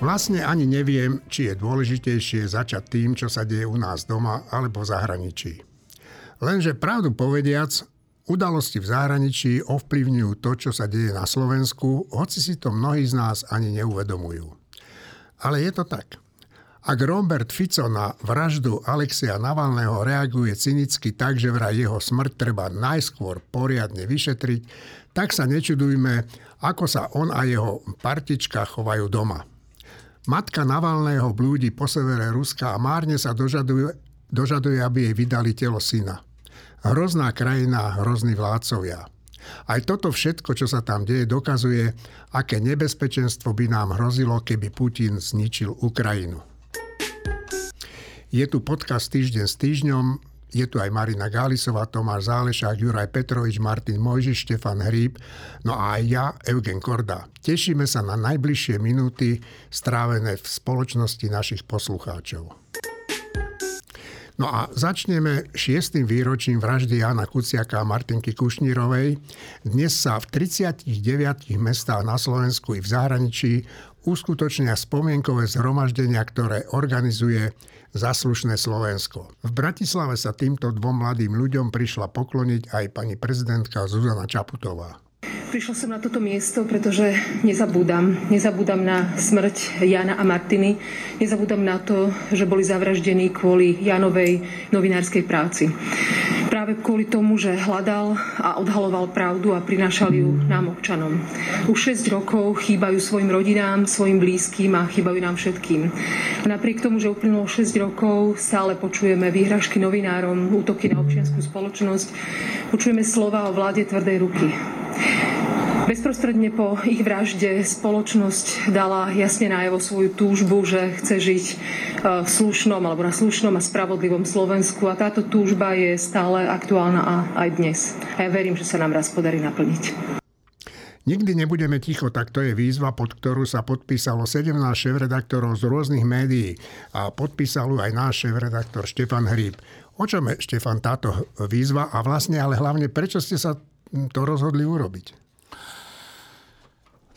Vlastne ani neviem, či je dôležitejšie začať tým, čo sa deje u nás doma alebo v zahraničí. Lenže pravdu povediac, udalosti v zahraničí ovplyvňujú to, čo sa deje na Slovensku, hoci si to mnohí z nás ani neuvedomujú. Ale je to tak. Ak Robert Fico na vraždu Alexeja Navaľného reaguje cynicky tak, že vraj jeho smrť treba najskôr poriadne vyšetriť, tak sa nečudujme, ako sa on a jeho partička chovajú doma. Matka Navaľného blúdi po severe Ruska a márne sa dožaduje, aby jej vydali telo syna. Hrozná krajina, hrozní vládcovia. Aj toto všetko, čo sa tam deje, dokazuje, aké nebezpečenstvo by nám hrozilo, keby Putin zničil Ukrajinu. Je tu podcast Týždeň s týždňom, je tu aj Marína Gálisová, Tomáš Zálešák, Juraj Petrovič, Martin Mojžiš, Štefan Hríb, no a aj ja, Eugen Korda. Tešíme sa na najbližšie minúty strávené v spoločnosti našich poslucháčov. No a začneme 6. výročím vraždy Jána Kuciaka a Martinky Kušnírovej. Dnes sa v 39 mestách na Slovensku i v zahraničí uskutočnia spomienkové zhromaždenia, ktoré organizuje Zaslúžené Slovensko. V Bratislave sa týmto dvom mladým ľuďom prišla pokloniť aj pani prezidentka Zuzana Čaputová. Prišla som na toto miesto, pretože nezabúdam na smrť Jána a Martiny, nezabúdam na to, že boli zavraždení kvôli Jánovej novinárskej práci. Práve kvôli tomu, že hľadal a odhaloval pravdu a prinášal ju nám občanom. Už 6 rokov chýbajú svojim rodinám, svojim blízkym a chýbajú nám všetkým. A napriek tomu, že uplynulo 6 rokov, stále počujeme výhražky novinárom, útoky na občiansku spoločnosť, počujeme slova o vláde tvrdej ruky. Bezprostredne po ich vražde spoločnosť dala jasne najavo svoju túžbu, že chce žiť v slušnom alebo na slušnom a spravodlivom Slovensku a táto túžba je stále aktuálna a aj dnes. A ja verím, že sa nám raz podarí naplniť. Nikdy nebudeme ticho, tak to je výzva, pod ktorú sa podpísalo 17 šéfredaktorov z rôznych médií a podpísal aj náš šéfredaktor Štefan Hríb. O čom je, Štefan, táto výzva a vlastne, ale hlavne, prečo ste sa to rozhodli urobiť?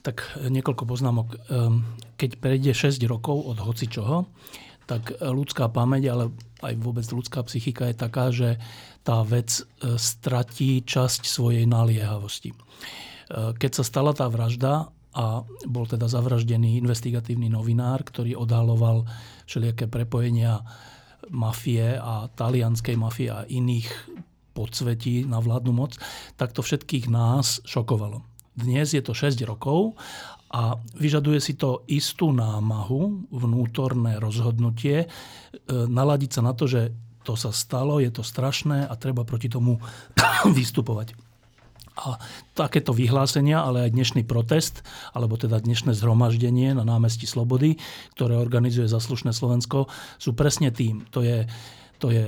Tak niekoľko poznámok. Keď prejde 6 rokov od hocičoho, tak ľudská pamäť, ale aj vôbec ľudská psychika je taká, že tá vec stratí časť svojej naliehavosti. Keď sa stala tá vražda a bol teda zavraždený investigatívny novinár, ktorý odhaloval všelijaké prepojenia mafie a talianskej mafie a iných podsvetí na vládnu moc, tak to všetkých nás šokovalo. Dnes je to 6 rokov a vyžaduje si to istú námahu, vnútorné rozhodnutie, naladiť sa na to, že to sa stalo, je to strašné a treba proti tomu vystupovať. A takéto vyhlásenia, ale aj dnešný protest, alebo teda dnešné zhromaždenie na námestí Slobody, ktoré organizuje Zaslúžené Slovensko, sú presne tým. To je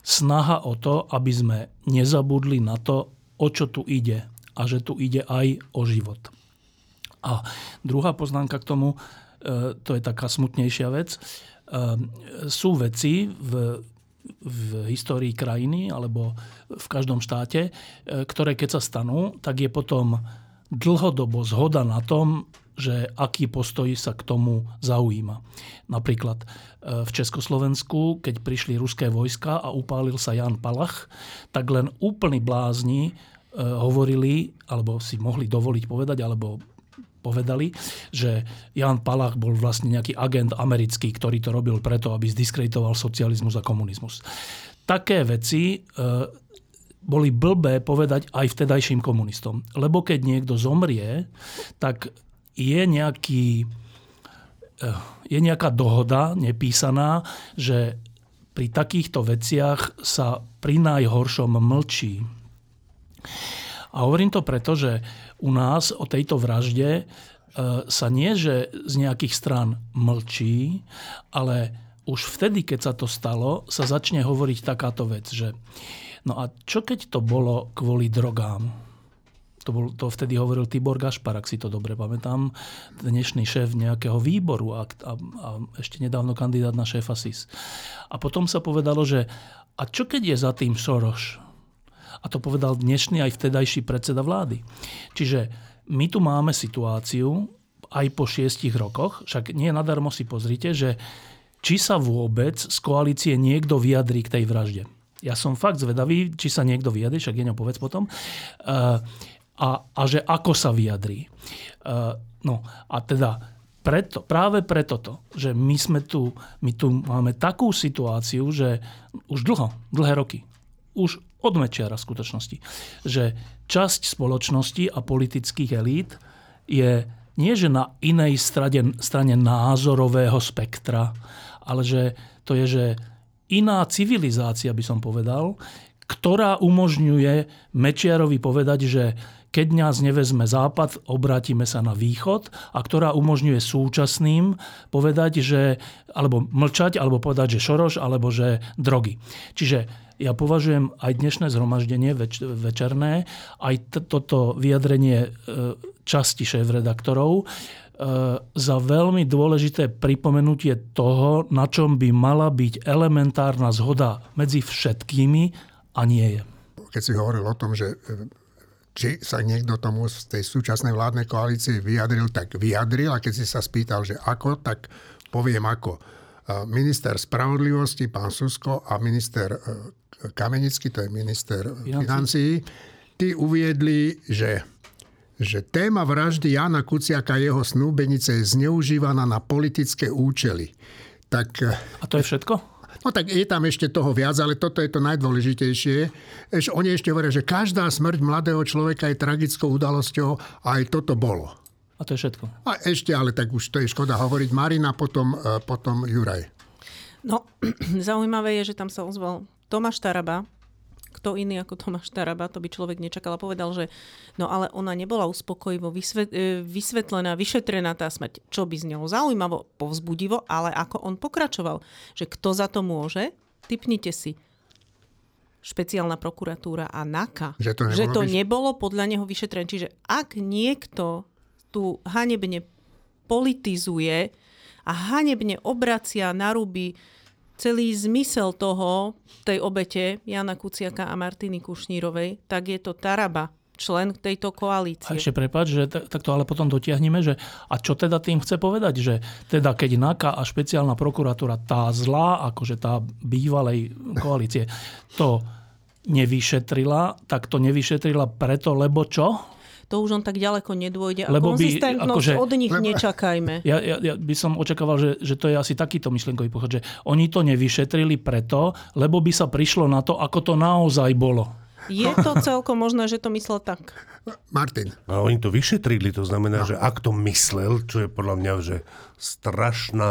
snaha o to, aby sme nezabudli na to, o čo tu ide. A že tu ide aj o život. A druhá poznámka k tomu, to je taká smutnejšia vec, sú veci v histórii krajiny alebo v každom štáte, ktoré keď sa stanú, tak je potom dlhodobo zhoda na tom, že aký postoj sa k tomu zaujíma. Napríklad v Československu, keď prišli ruské vojska a upálil sa Ján Palach, tak len úplný blázni hovorili, alebo si mohli dovoliť povedať, alebo povedali, že Ján Palach bol vlastne nejaký agent americký, ktorý to robil preto, aby zdiskreditoval socializmus a komunizmus. Také veci boli blbé povedať aj vtedajším komunistom. Lebo keď niekto zomrie, tak je nejaká dohoda nepísaná, že pri takýchto veciach sa pri najhoršom mlčí. A hovorím to preto, že u nás o tejto vražde sa nie, že z nejakých strán mlčí, ale už vtedy, keď sa to stalo, sa začne hovoriť takáto vec, že no a čo keď to bolo kvôli drogám? To vtedy hovoril Tibor Gašpar, ak si to dobre pamätám, dnešný šéf nejakého výboru a ešte nedávno kandidát na šéfa SIS. A potom sa povedalo, že a čo keď je za tým Soroš? A to povedal dnešný aj vtedajší predseda vlády. Čiže my tu máme situáciu, aj po 6 rokoch. Však nie nadarmo si pozrite, že či sa vôbec z koalície niekto vyjadrí k tej vražde. Ja som fakt zvedavý, či sa niekto vyjadrí, však Jeňo, povedz potom. A že ako sa vyjadrí. No a teda preto, práve preto to, že my tu máme takú situáciu, že už dlhé roky, už od Mečiara v skutočnosti, že časť spoločnosti a politických elít je nie že na inej strane názorového spektra, ale že to je že iná civilizácia, by som povedal, ktorá umožňuje Mečiarovi povedať, že keď nás nevezme západ, obrátime sa na východ, a ktorá umožňuje súčasným povedať, že alebo mlčať, alebo povedať, že Soroš, alebo že drogy. Čiže ja považujem aj dnešné zhromaždenie večerné, aj toto vyjadrenie časti šéfredaktorov za veľmi dôležité pripomenutie toho, na čom by mala byť elementárna zhoda medzi všetkými a nie je. Keď si hovoril o tom, že či sa niekto tomu z tej súčasnej vládnej koalície vyjadril, tak vyjadril. A keď si sa spýtal, že ako, tak poviem ako. Minister spravodlivosti, pán Susko, a minister Kamenický, to je minister financií, tí uviedli, že téma vraždy Jána Kuciaka a jeho snúbenice je zneužívaná na politické účely. Tak, a to je všetko? No tak je tam ešte toho viac, ale toto je to najdôležitejšie. Oni ešte hovoria, že každá smrť mladého človeka je tragickou udalosťou a aj toto bolo. A to je všetko. A ešte, ale tak už to je škoda hovoriť. Marina, potom Juraj. No, zaujímavé je, že tam sa ozval Tomáš Taraba. Kto iný ako Tomáš Taraba, to by človek nečakal, a povedal, že no ale ona nebola uspokojivo vysvetlená, vyšetrená tá smrť. Čo by znelo zaujímavo, povzbudivo, ale ako on pokračoval, že kto za to môže, tipnite si. Špeciálna prokuratúra a NAKA. Že to nebolo podľa neho vyšetrené. Čiže ak niekto tu hanebne politizuje a hanebne obracia na ruby celý zmysel toho, tej obete Jána Kuciaka a Martiny Kušnírovej, tak je to Taraba, člen tejto koalície. A ešte prepáč, že takto ale potom dotiahneme, že a čo teda tým chce povedať, že teda keď NAKA a špeciálna prokuratúra, tá zlá, akože tá bývalej koalície, to nevyšetrila, tak to nevyšetrila preto, lebo čo? To už on tak ďaleko nedôjde. A konzistentnosť od nich nečakajme. Ja by som očakával, že to je asi takýto myšlienkový pochod, že oni to nevyšetrili preto, lebo by sa prišlo na to, ako to naozaj bolo. Je to celkom možné, že to myslel tak. Martin. Ale oni to vyšetrili, to znamená, že ak to myslel, čo je podľa mňa že strašne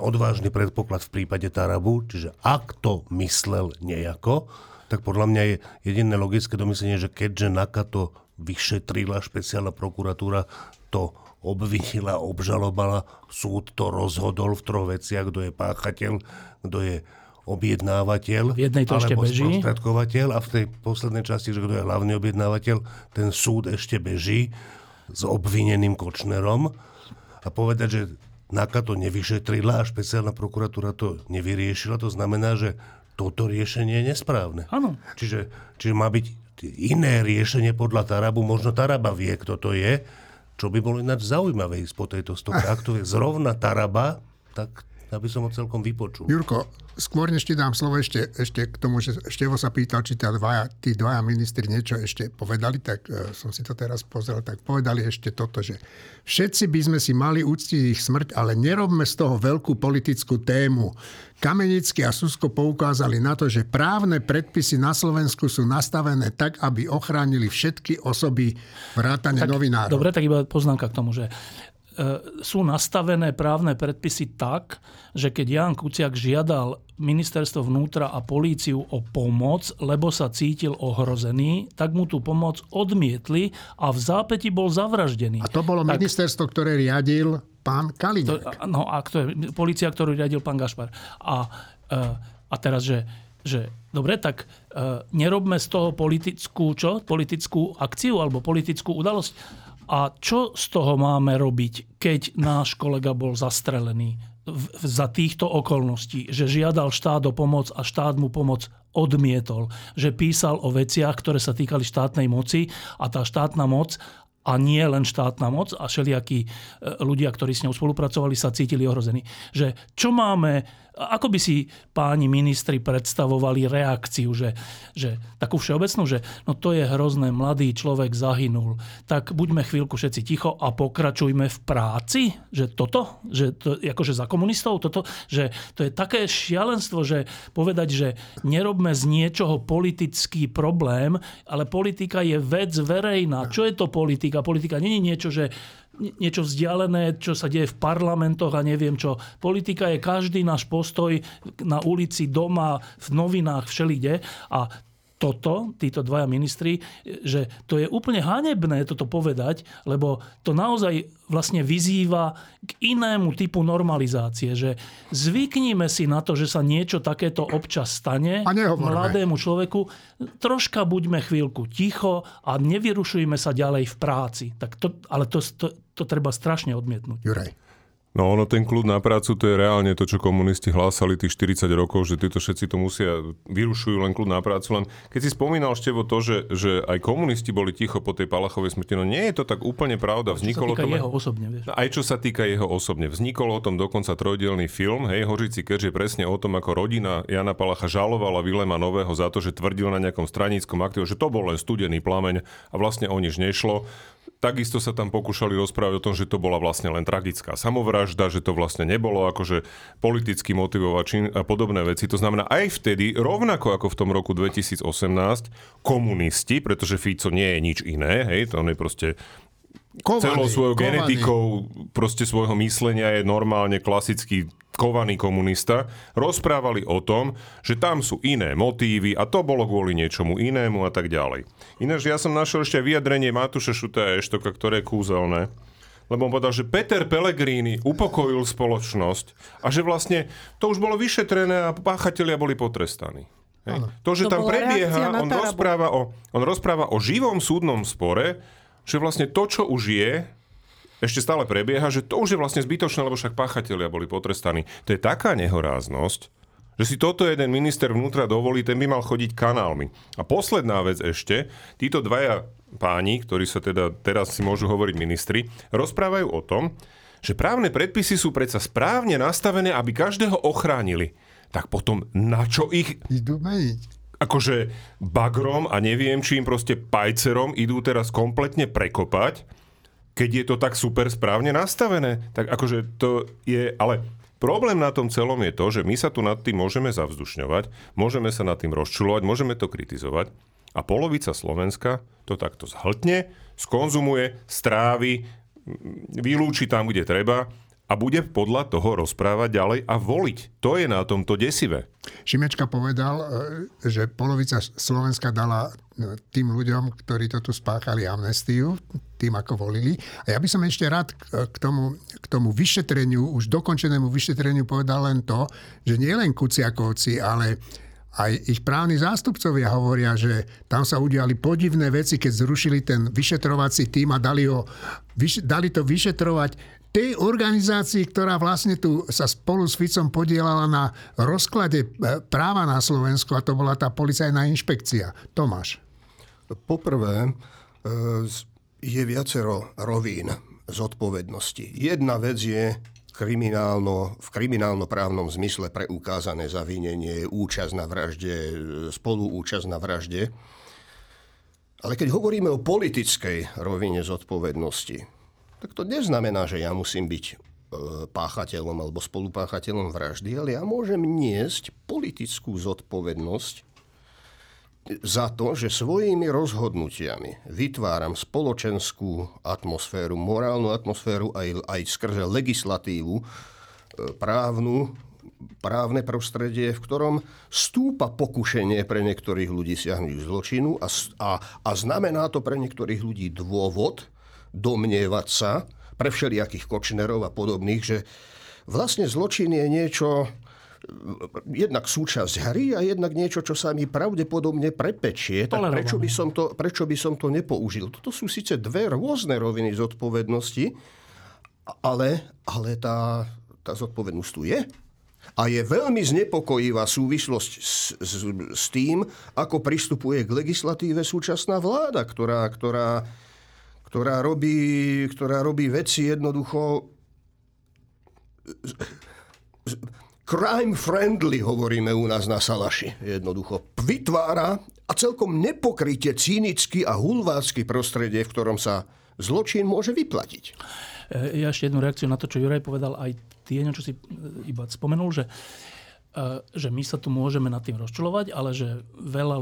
odvážny predpoklad v prípade Tarabu, čiže ak to myslel nejako, tak podľa mňa je jediné logické domyslenie, že keďže NAKA to vyšetrila, špeciálna prokuratúra to obvinila, obžalobala, súd to rozhodol v 3 veciach, kto je páchateľ, kto je objednávateľ, alebo sprostredkovateľ, a v tej poslednej časti, že kto je hlavný objednávateľ, ten súd ešte beží s obvineným Kočnerom, a povedať, že NAKA to nevyšetrila a špeciálna prokuratúra to nevyriešila, to znamená, že toto riešenie je nesprávne. Áno. Čiže má byť iné riešenie podľa Tarabu, možno Taraba vie, kto to je, čo by bolo ináč zaujímavé ísť po tejto stoke. Ak to je zrovna Taraba, tak aby som ho celkom vypočul. Jurko, skôr než ti dám slovo ešte k tomu, že Števo sa pýtal, či tí dvaja ministri niečo ešte povedali, tak som si to teraz pozrel, tak povedali ešte toto, že všetci by sme si mali uctiť ich smrť, ale nerobme z toho veľkú politickú tému. Kamenický a Susko poukázali na to, že právne predpisy na Slovensku sú nastavené tak, aby ochránili všetky osoby vrátane novinárov. Dobre, tak iba poznámka k tomu, že sú nastavené právne predpisy tak, že keď Ján Kuciak žiadal ministerstvo vnútra a políciu o pomoc, lebo sa cítil ohrozený, tak mu tú pomoc odmietli a v zápäti bol zavraždený. A to bolo tak ministerstvo, ktoré riadil pán Kaliňák. No a polícia, ktorú riadil pán Gašpar. A teraz, že dobre, tak nerobme z toho politickú akciu alebo politickú udalosť. A čo z toho máme robiť, keď náš kolega bol zastrelený za týchto okolností, že žiadal štát o pomoc a štát mu pomoc odmietol, že písal o veciach, ktoré sa týkali štátnej moci, a tá štátna moc a nie len štátna moc a všelijakí ľudia, ktorí s ňou spolupracovali, sa cítili ohrození. Že čo máme, ako by si páni ministri predstavovali reakciu, že takú všeobecnú, že no to je hrozné, mladý človek zahynul, tak buďme chvíľku všetci ticho a pokračujme v práci? Že toto? Že to, akože za komunistov? Toto? Že to je také šialenstvo, že povedať, že nerobme z niečoho politický problém, ale politika je vec verejná. Čo je to politika? Politika nie je niečo, že niečo vzdialené, čo sa deje v parlamentoch a neviem čo. Politika je každý náš postoj na ulici, doma, v novinách, všelikde. A toto, títo dvaja ministri, že to je úplne hanebné toto povedať, lebo to naozaj vlastne vyzýva k inému typu normalizácie. Že zvyknime si na to, že sa niečo takéto občas stane mladému človeku. Troška buďme chvíľku ticho a nevyrušujme sa ďalej v práci. Tak to, ale to treba strašne odmietnúť. Juraj. No ono, ten kľud na prácu, to je reálne to, čo komunisti hlásali tých 40 rokov, že títo všetci to musia, vyrušujú len kľud na prácu. Len keď si spomínal, Števo, to, že aj komunisti boli ticho po tej Palachovej smrti, no nie je to tak úplne pravda. Vznikolo to jeho osobne, vieš. Aj čo sa týka jeho osobne. Vznikol o tom dokonca trojdielný film, hej, Hořící keř je presne o tom, ako rodina Jana Palacha žalovala Vilema Nového za to, že tvrdil na nejakom straníckom akte, že to bol len studený plameň a vlastne o nič nešlo. Takisto sa tam pokúšali rozprávať o tom, že to bola vlastne len tragická samovražda, že to vlastne nebolo akože politicky motivovať čin a podobné veci. To znamená, aj vtedy, rovnako ako v tom roku 2018, komunisti, pretože Fico nie je nič iné, hej, to on je proste celou svojou genetikou, proste svojho myslenia je normálne klasický kovaný komunista, rozprávali o tom, že tam sú iné motívy a to bolo kvôli niečomu inému a tak ďalej. Ináč ja som našiel ešte vyjadrenie Matúša Šutaja Eštoka, ktoré je kúzelné, lebo on povedal, že Peter Pellegrini upokojil spoločnosť a že vlastne to už bolo vyšetrené a páchatelia boli potrestaní. To, že to tam prebieha, on rozpráva o živom súdnom spore, že vlastne to, čo už je, ešte stále prebieha, že to už je vlastne zbytočné, lebo však páchatelia boli potrestaní. To je taká nehoráznosť, že si toto jeden minister vnútra dovolí, ten by mal chodiť kanálmi. A posledná vec ešte, títo dvaja páni, ktorí sa teda teraz si môžu hovoriť ministri, rozprávajú o tom, že právne predpisy sú predsa správne nastavené, aby každého ochránili. Tak potom na čo ich idú meniť? Akože bagrom a neviem čím, proste pajcerom idú teraz kompletne prekopať, keď je to tak super správne nastavené. Tak akože to je... Ale problém na tom celom je to, že my sa tu nad tým môžeme zavzdušňovať, môžeme sa nad tým rozčulovať, môžeme to kritizovať a polovica Slovenska to takto zhltne, skonzumuje, strávi, vylúči tam, kde treba a bude podľa toho rozprávať ďalej a voliť. To je na tomto desivé. Šimečka povedal, že polovica Slovenska dala tým ľuďom, ktorí to tu spáchali, amnestiu, tým ako volili. A ja by som ešte rád k tomu vyšetreniu, už dokončenému vyšetreniu povedal len to, že nie len Kuciakovci, ale aj ich právni zástupcovia hovoria, že tam sa udiali podivné veci, keď zrušili ten vyšetrovací tím a dali to vyšetrovať tej organizácii, ktorá vlastne tu sa spolu s Ficom podielala na rozklade práva na Slovensku, a to bola tá policajná inšpekcia. Tomáš. Poprvé, je viacero rovín zodpovednosti. Jedna vec je v kriminálno-právnom zmysle preukázané zavinenie, účasť na vražde, spoluúčasť na vražde. Ale keď hovoríme o politickej rovine zodpovednosti, tak to neznamená, že ja musím byť páchateľom alebo spolupáchateľom vraždy, ale ja môžem niesť politickú zodpovednosť za to, že svojimi rozhodnutiami vytváram spoločenskú atmosféru, morálnu atmosféru aj skrze legislatívu, právne prostredie, v ktorom stúpa pokušenie pre niektorých ľudí siahnuť zločinu a znamená to pre niektorých ľudí dôvod domnievať sa, pre všelijakých Kočnerov a podobných, že vlastne zločin je niečo, jednak súčasť hry a jednak niečo, čo sa mi pravdepodobne prepečie. Tak prečo by som to nepoužil? Toto sú síce dve rôzne roviny zodpovednosti, ale tá zodpovednosť tu je. A je veľmi znepokojivá súvislosť s tým, ako pristupuje k legislatíve súčasná vláda, ktorá ktorá robí veci jednoducho crime-friendly, hovoríme u nás na Salaši, jednoducho. Vytvára a celkom nepokryte cynicky a hulvácky prostredie, v ktorom sa zločin môže vyplatiť. Ja ešte jednu reakciu na to, čo Juraj povedal, aj ty niečo si iba spomenul, že my sa tu môžeme nad tým rozčulovať, ale že veľa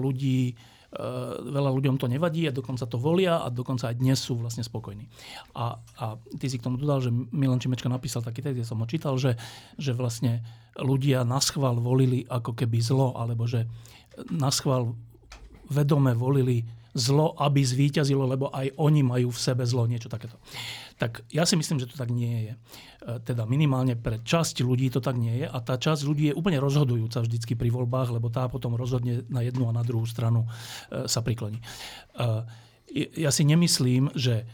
ľuďom to nevadí a dokonca to volia a dokonca aj dnes sú vlastne spokojní. A ty si k tomu dodal, že Milan Čimečka napísal taký text, kde som ho čítal, že vlastne ľudia naschvál volili ako keby zlo, alebo že naschvál vedome volili zlo, aby zvíťazilo, lebo aj oni majú v sebe zlo, niečo takéto. Tak ja si myslím, že to tak nie je. Teda minimálne pre časť ľudí to tak nie je a tá časť ľudí je úplne rozhodujúca vždycky pri voľbách, lebo tá potom rozhodne na jednu a na druhú stranu sa prikloní. Ja si nemyslím, že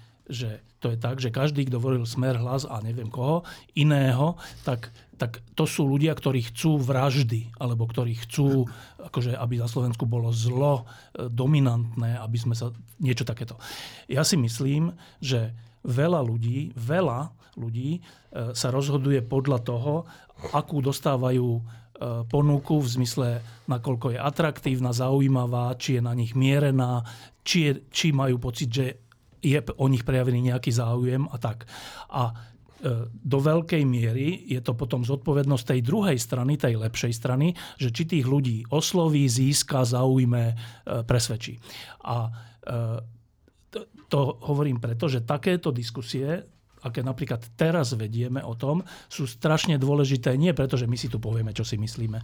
to je tak, že každý, kto volil Smer, Hlas a neviem koho iného, tak to sú ľudia, ktorí chcú vraždy, alebo ktorí chcú, akože, aby na Slovensku bolo zlo dominantné, aby sme sa niečo takéto. Ja si myslím, že veľa ľudí sa rozhoduje podľa toho, akú dostávajú ponuku v zmysle, nakoľko je atraktívna, zaujímavá, či je na nich mierená, či majú pocit, že je o nich prejavený nejaký záujem a tak. A do veľkej miery je to potom zodpovednosť tej druhej strany, tej lepšej strany, že či tých ľudí osloví, získa, zaujme, presvedčí. A to hovorím preto, že takéto diskusie, aké napríklad teraz vedieme o tom, sú strašne dôležité, nie preto, že my si tu povieme, čo si myslíme,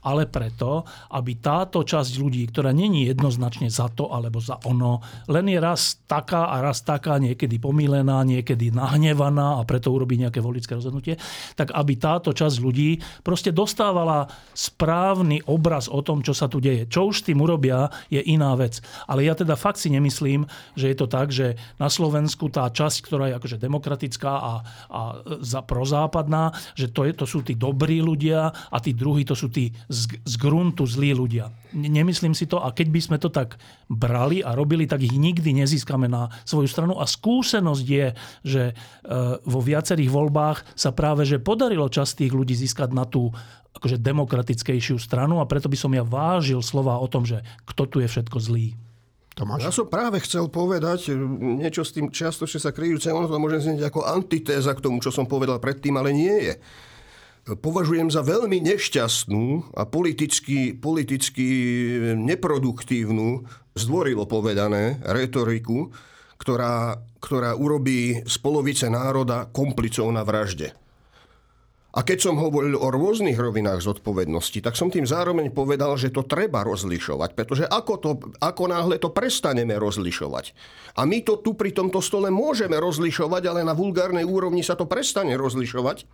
ale preto, aby táto časť ľudí, ktorá není jednoznačne za to alebo za ono, len je raz taká a raz taká, niekedy pomílená, niekedy nahnevaná a preto urobí nejaké voličské rozhodnutie, tak aby táto časť ľudí proste dostávala správny obraz o tom, čo sa tu deje. Čo už s tým urobia, je iná vec. Ale ja teda fakt si nemyslím, že je to tak, že na Slovensku tá časť, ktorá je akože demokratická a prozápadná, že to sú tí dobrí ľudia a tí druhí to sú tí z gruntu zlí ľudia. Nemyslím si to a keď by sme to tak brali a robili, tak ich nikdy nezískame na svoju stranu a skúsenosť je, že vo viacerých voľbách sa práve že podarilo časť tých ľudí získať na tú akože demokratickejšiu stranu a preto by som ja vážil slova o tom, že kto tu je všetko zlý. Tomáš? Ja som práve chcel povedať niečo s tým častočne sa kryjúce, ono to môžem znieť ako antitéza k tomu, čo som povedal predtým, ale nie je. Považujem za veľmi nešťastnú a politicky neproduktívnu, zdvorilo povedané, retoriku, ktorá urobí z polovice národa komplicov na vražde. A keď som hovoril o rôznych rovinách zodpovednosti, tak som tým zároveň povedal, že to treba rozlišovať, pretože ako náhle to prestaneme rozlišovať. A my to tu pri tomto stole môžeme rozlišovať, ale na vulgárnej úrovni sa to prestane rozlišovať,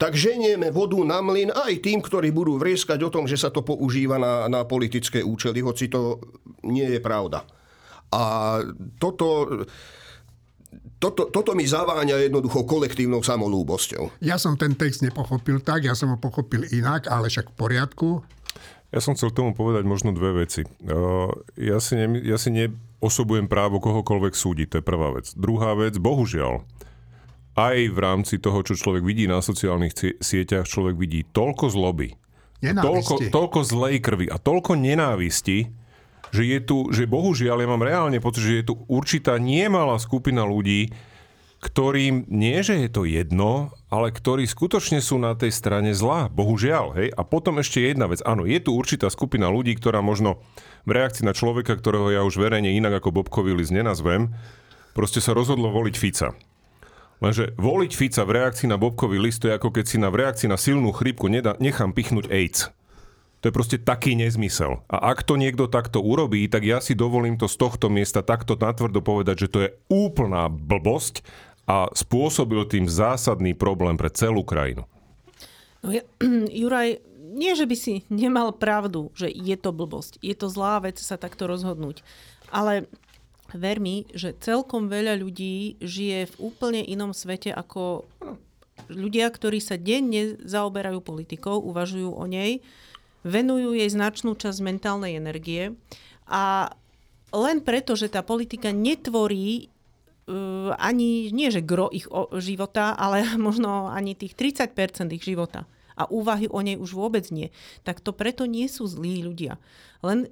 tak ženieme vodu na mlyn aj tým, ktorí budú vrieskať o tom, že sa to používa na politické účely, hoci to nie je pravda. A toto mi zaváňa jednoducho kolektívnou samolúbosťou. Ja som ten text nepochopil tak, ja som ho pochopil inak, ale však v poriadku. Ja som chcel tomu povedať možno dve veci. Ja si neosobujem právo kohokoľvek súdiť, to je prvá vec. Druhá vec, bohužiaľ, aj v rámci toho, čo človek vidí na sociálnych sieťach, človek vidí toľko zloby, toľko zlej krvi a toľko nenávisti, že je tu, že bohužiaľ, ja mám reálne pocit, že je tu určitá nemalá skupina ľudí, ktorým nie, že je to jedno, ale ktorí skutočne sú na tej strane zla. Bohužiaľ, hej. A potom ešte jedna vec. Áno, je tu určitá skupina ľudí, ktorá možno v reakcii na človeka, ktorého ja už verejne inak ako Bobkový list nenazvem, proste sa rozhodlo voliť Fica. Lenže voliť Fica v reakcii na Bobkový list je ako keď si v reakcii na silnú chrípku nechám pichnúť AIDS. To je proste taký nezmysel. A ak to niekto takto urobí, tak ja si dovolím to z tohto miesta takto natvrdo povedať, že to je úplná blbosť a spôsobil tým zásadný problém pre celú krajinu. No ja, Juraj, nie, že by si nemal pravdu, že je to blbosť. Je to zlá vec sa takto rozhodnúť. Ale ver mi, že celkom veľa ľudí žije v úplne inom svete ako ľudia, ktorí sa denne zaoberajú politikou, uvažujú o nej, venujú jej značnú časť mentálnej energie a len preto, že tá politika netvorí ani nie, že gro ich života, ale možno ani tých 30% ich života. A úvahy o nej už vôbec nie. Tak to preto nie sú zlí ľudia. Len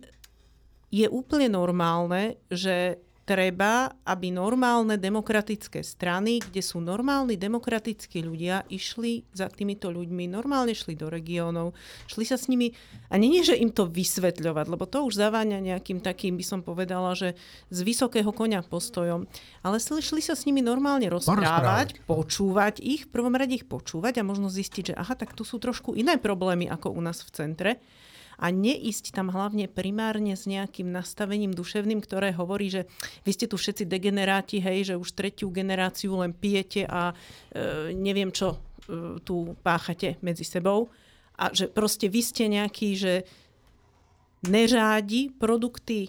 je úplne normálne, že treba, aby normálne demokratické strany, kde sú normálni demokratickí ľudia, išli za týmito ľuďmi, normálne šli do regiónov, šli sa s nimi, a nie, že im to vysvetľovať, lebo to už zaváňa nejakým takým, by som povedala, že z vysokého konia postojom, ale šli sa s nimi normálne rozprávať, počúvať ich, v prvom rade ich počúvať a možno zistiť, že aha, tak tu sú trošku iné problémy ako u nás v centre. A neísť tam hlavne primárne s nejakým nastavením duševným, ktoré hovorí, že vy ste tu všetci degeneráti, hej, že už tretiu generáciu len pijete a neviem čo tu páchate medzi sebou. A že proste vy ste nejakí, že nerádi produkty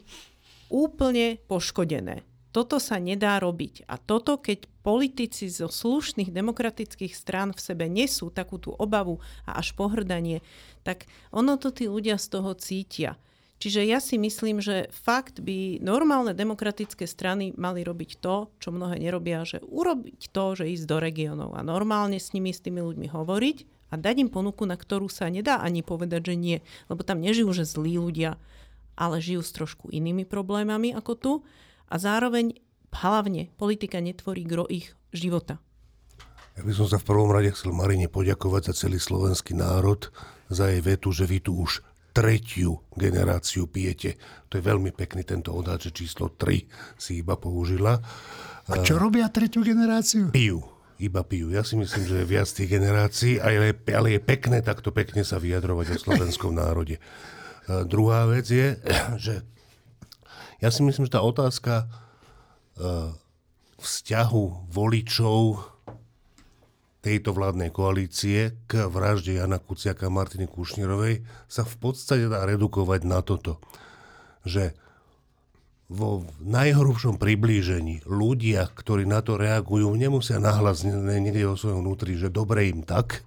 úplne poškodené. Toto sa nedá robiť. A toto, keď politici zo slušných demokratických strán v sebe nesú takú tú obavu a až pohrdanie, tak ono to tí ľudia z toho cítia. Čiže ja si myslím, že fakt by normálne demokratické strany mali robiť to, čo mnohé nerobia, že urobiť to, že ísť do regiónov a normálne s nimi, s tými ľuďmi hovoriť a dať im ponuku, na ktorú sa nedá ani povedať, že nie. Lebo tam nežijú, že zlí ľudia, ale žijú s trošku inými problémami ako tu. A zároveň hlavne politika netvorí gro ich života. Ja by som sa v prvom rade chcel Marine poďakovať za celý slovenský národ, za jej vetu, že vy tu už tretiu generáciu pijete. To je veľmi pekný tento odhad, že číslo 3 si iba použila. A čo robia tretiu generáciu? Pijú. Iba pijú. Ja si myslím, že je viac tých generácií, ale je pekné takto pekne sa vyjadrovať o slovenskom národe. Druhá vec je, že ja si myslím, že tá otázka vzťahu voličov tejto vládnej koalície k vražde Jana Kuciaka a Martiny Kušnírovej sa v podstate dá redukovať na toto, že vo najhrubšom priblížení ľudia, ktorí na to reagujú, nemusia nahlas niekde vo svojom vnútri, že dobre im tak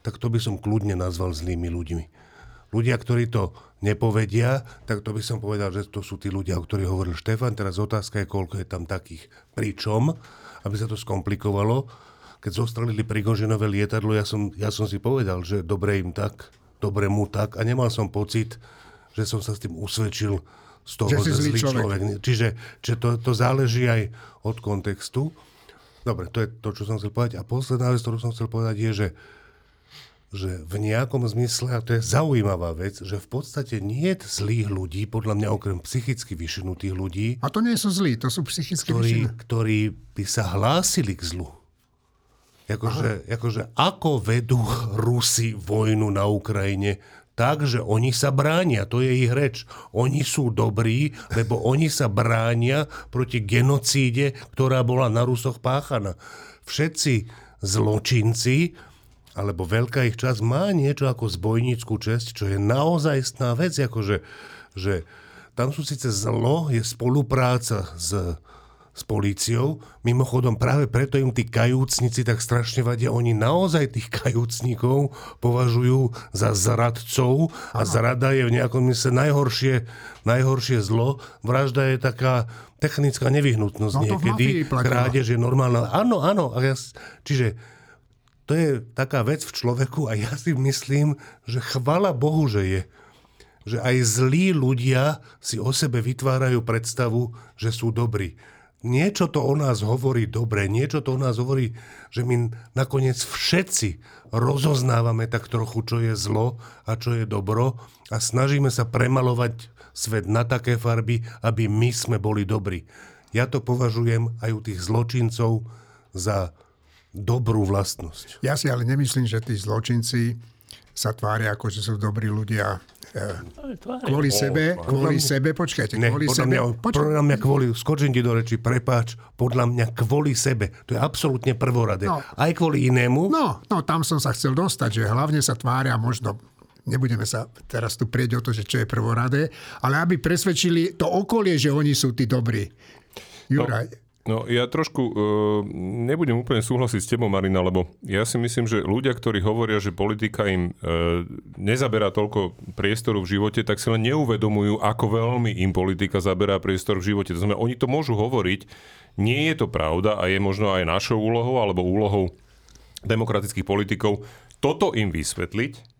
to by som kľudne nazval zlými ľuďmi. Ľudia, ktorí to nepovedia, tak to by som povedal, že to sú tí ľudia, o ktorých hovoril Štefan. Teraz otázka je, koľko je tam takých. Pričom, aby sa to skomplikovalo, keď zostrelili Prigožinové lietadlo, ja som si povedal, že dobre im tak, dobre mu tak a nemal som pocit, že som sa s tým usvedčil z toho, že zlý človek. Čiže to záleží aj od kontextu. Dobre, to je to, čo som chcel povedať. A posledná vec, ktorú som chcel povedať, je, že v nejakom zmysle, a to je zaujímavá vec, že v podstate nie je zlých ľudí, podľa mňa okrem psychicky vyšinutých ľudí. A to nie sú zlí, to sú psychicky vyšinuté. Ktorí by sa hlásili k zlu. Akože ako vedú Rusi vojnu na Ukrajine, takže oni sa bránia, to je ich reč. Oni sú dobrí, lebo oni sa bránia proti genocíde, ktorá bola na Rusoch páchaná. Všetci zločinci alebo veľká ich časť má niečo ako zbojníckú česť, čo je naozajstná vec, akože že tam sú síce zlo, je spolupráca s políciou. Mimochodom, práve preto im tí kajúcnici tak strašne vadia. Oni naozaj tých kajúcnikov považujú za zradcov a zrada je v nejakom mysle najhoršie zlo. Vražda je taká technická nevyhnutnosť niekedy. Krádež je normálna. Áno. Čiže to je taká vec v človeku a ja si myslím, že chvala Bohu, že je. Že aj zlí ľudia si o sebe vytvárajú predstavu, že sú dobrí. Niečo to o nás hovorí dobre, niečo to o nás hovorí, že my nakoniec všetci rozoznávame tak trochu, čo je zlo a čo je dobro a snažíme sa premalovať svet na také farby, aby my sme boli dobrí. Ja to považujem aj u tých zločincov za dobrú vlastnosť. Ja si ale nemyslím, že tí zločinci sa tvária ako, že sú dobrí ľudia kvôli sebe. To je absolútne prvoradé. No, aj kvôli inému. No, tam som sa chcel dostať, že hlavne sa tvária možno, nebudeme sa teraz tu prieť o to, že čo je prvoradé, ale aby presvedčili to okolie, že oni sú tí dobrí. Juraj. No ja trošku nebudem úplne súhlasiť s tebou, Marina, lebo ja si myslím, že ľudia, ktorí hovoria, že politika im nezaberá toľko priestoru v živote, tak si len neuvedomujú, ako veľmi im politika zaberá priestor v živote. To znamená, oni to môžu hovoriť, nie je to pravda a je možno aj našou úlohou alebo úlohou demokratických politikov toto im vysvetliť,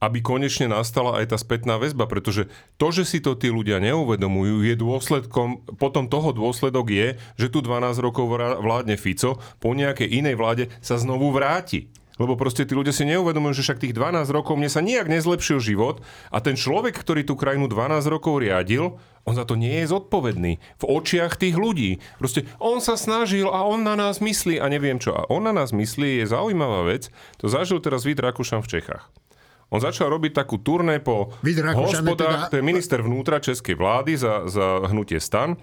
aby konečne nastala aj tá spätná väzba, pretože to, že si to tí ľudia neuvedomujú, je dôsledkom, potom toho dôsledok je, že tu 12 rokov vládne Fico, po nejakej inej vláde sa znovu vráti. Lebo proste tí ľudia si neuvedomujú, že však tých 12 rokov mne sa nijak nezlepšil život a ten človek, ktorý tú krajinu 12 rokov riadil, on za to nie je zodpovedný. V očiach tých ľudí. Proste on sa snažil a on na nás myslí a neviem čo. A on na nás myslí je zaujímavá vec. To zažil teraz Vít Rakušan v Čechách. On začal robiť takú turné po hospodách, to je minister vnútra českej vlády za hnutie STAN,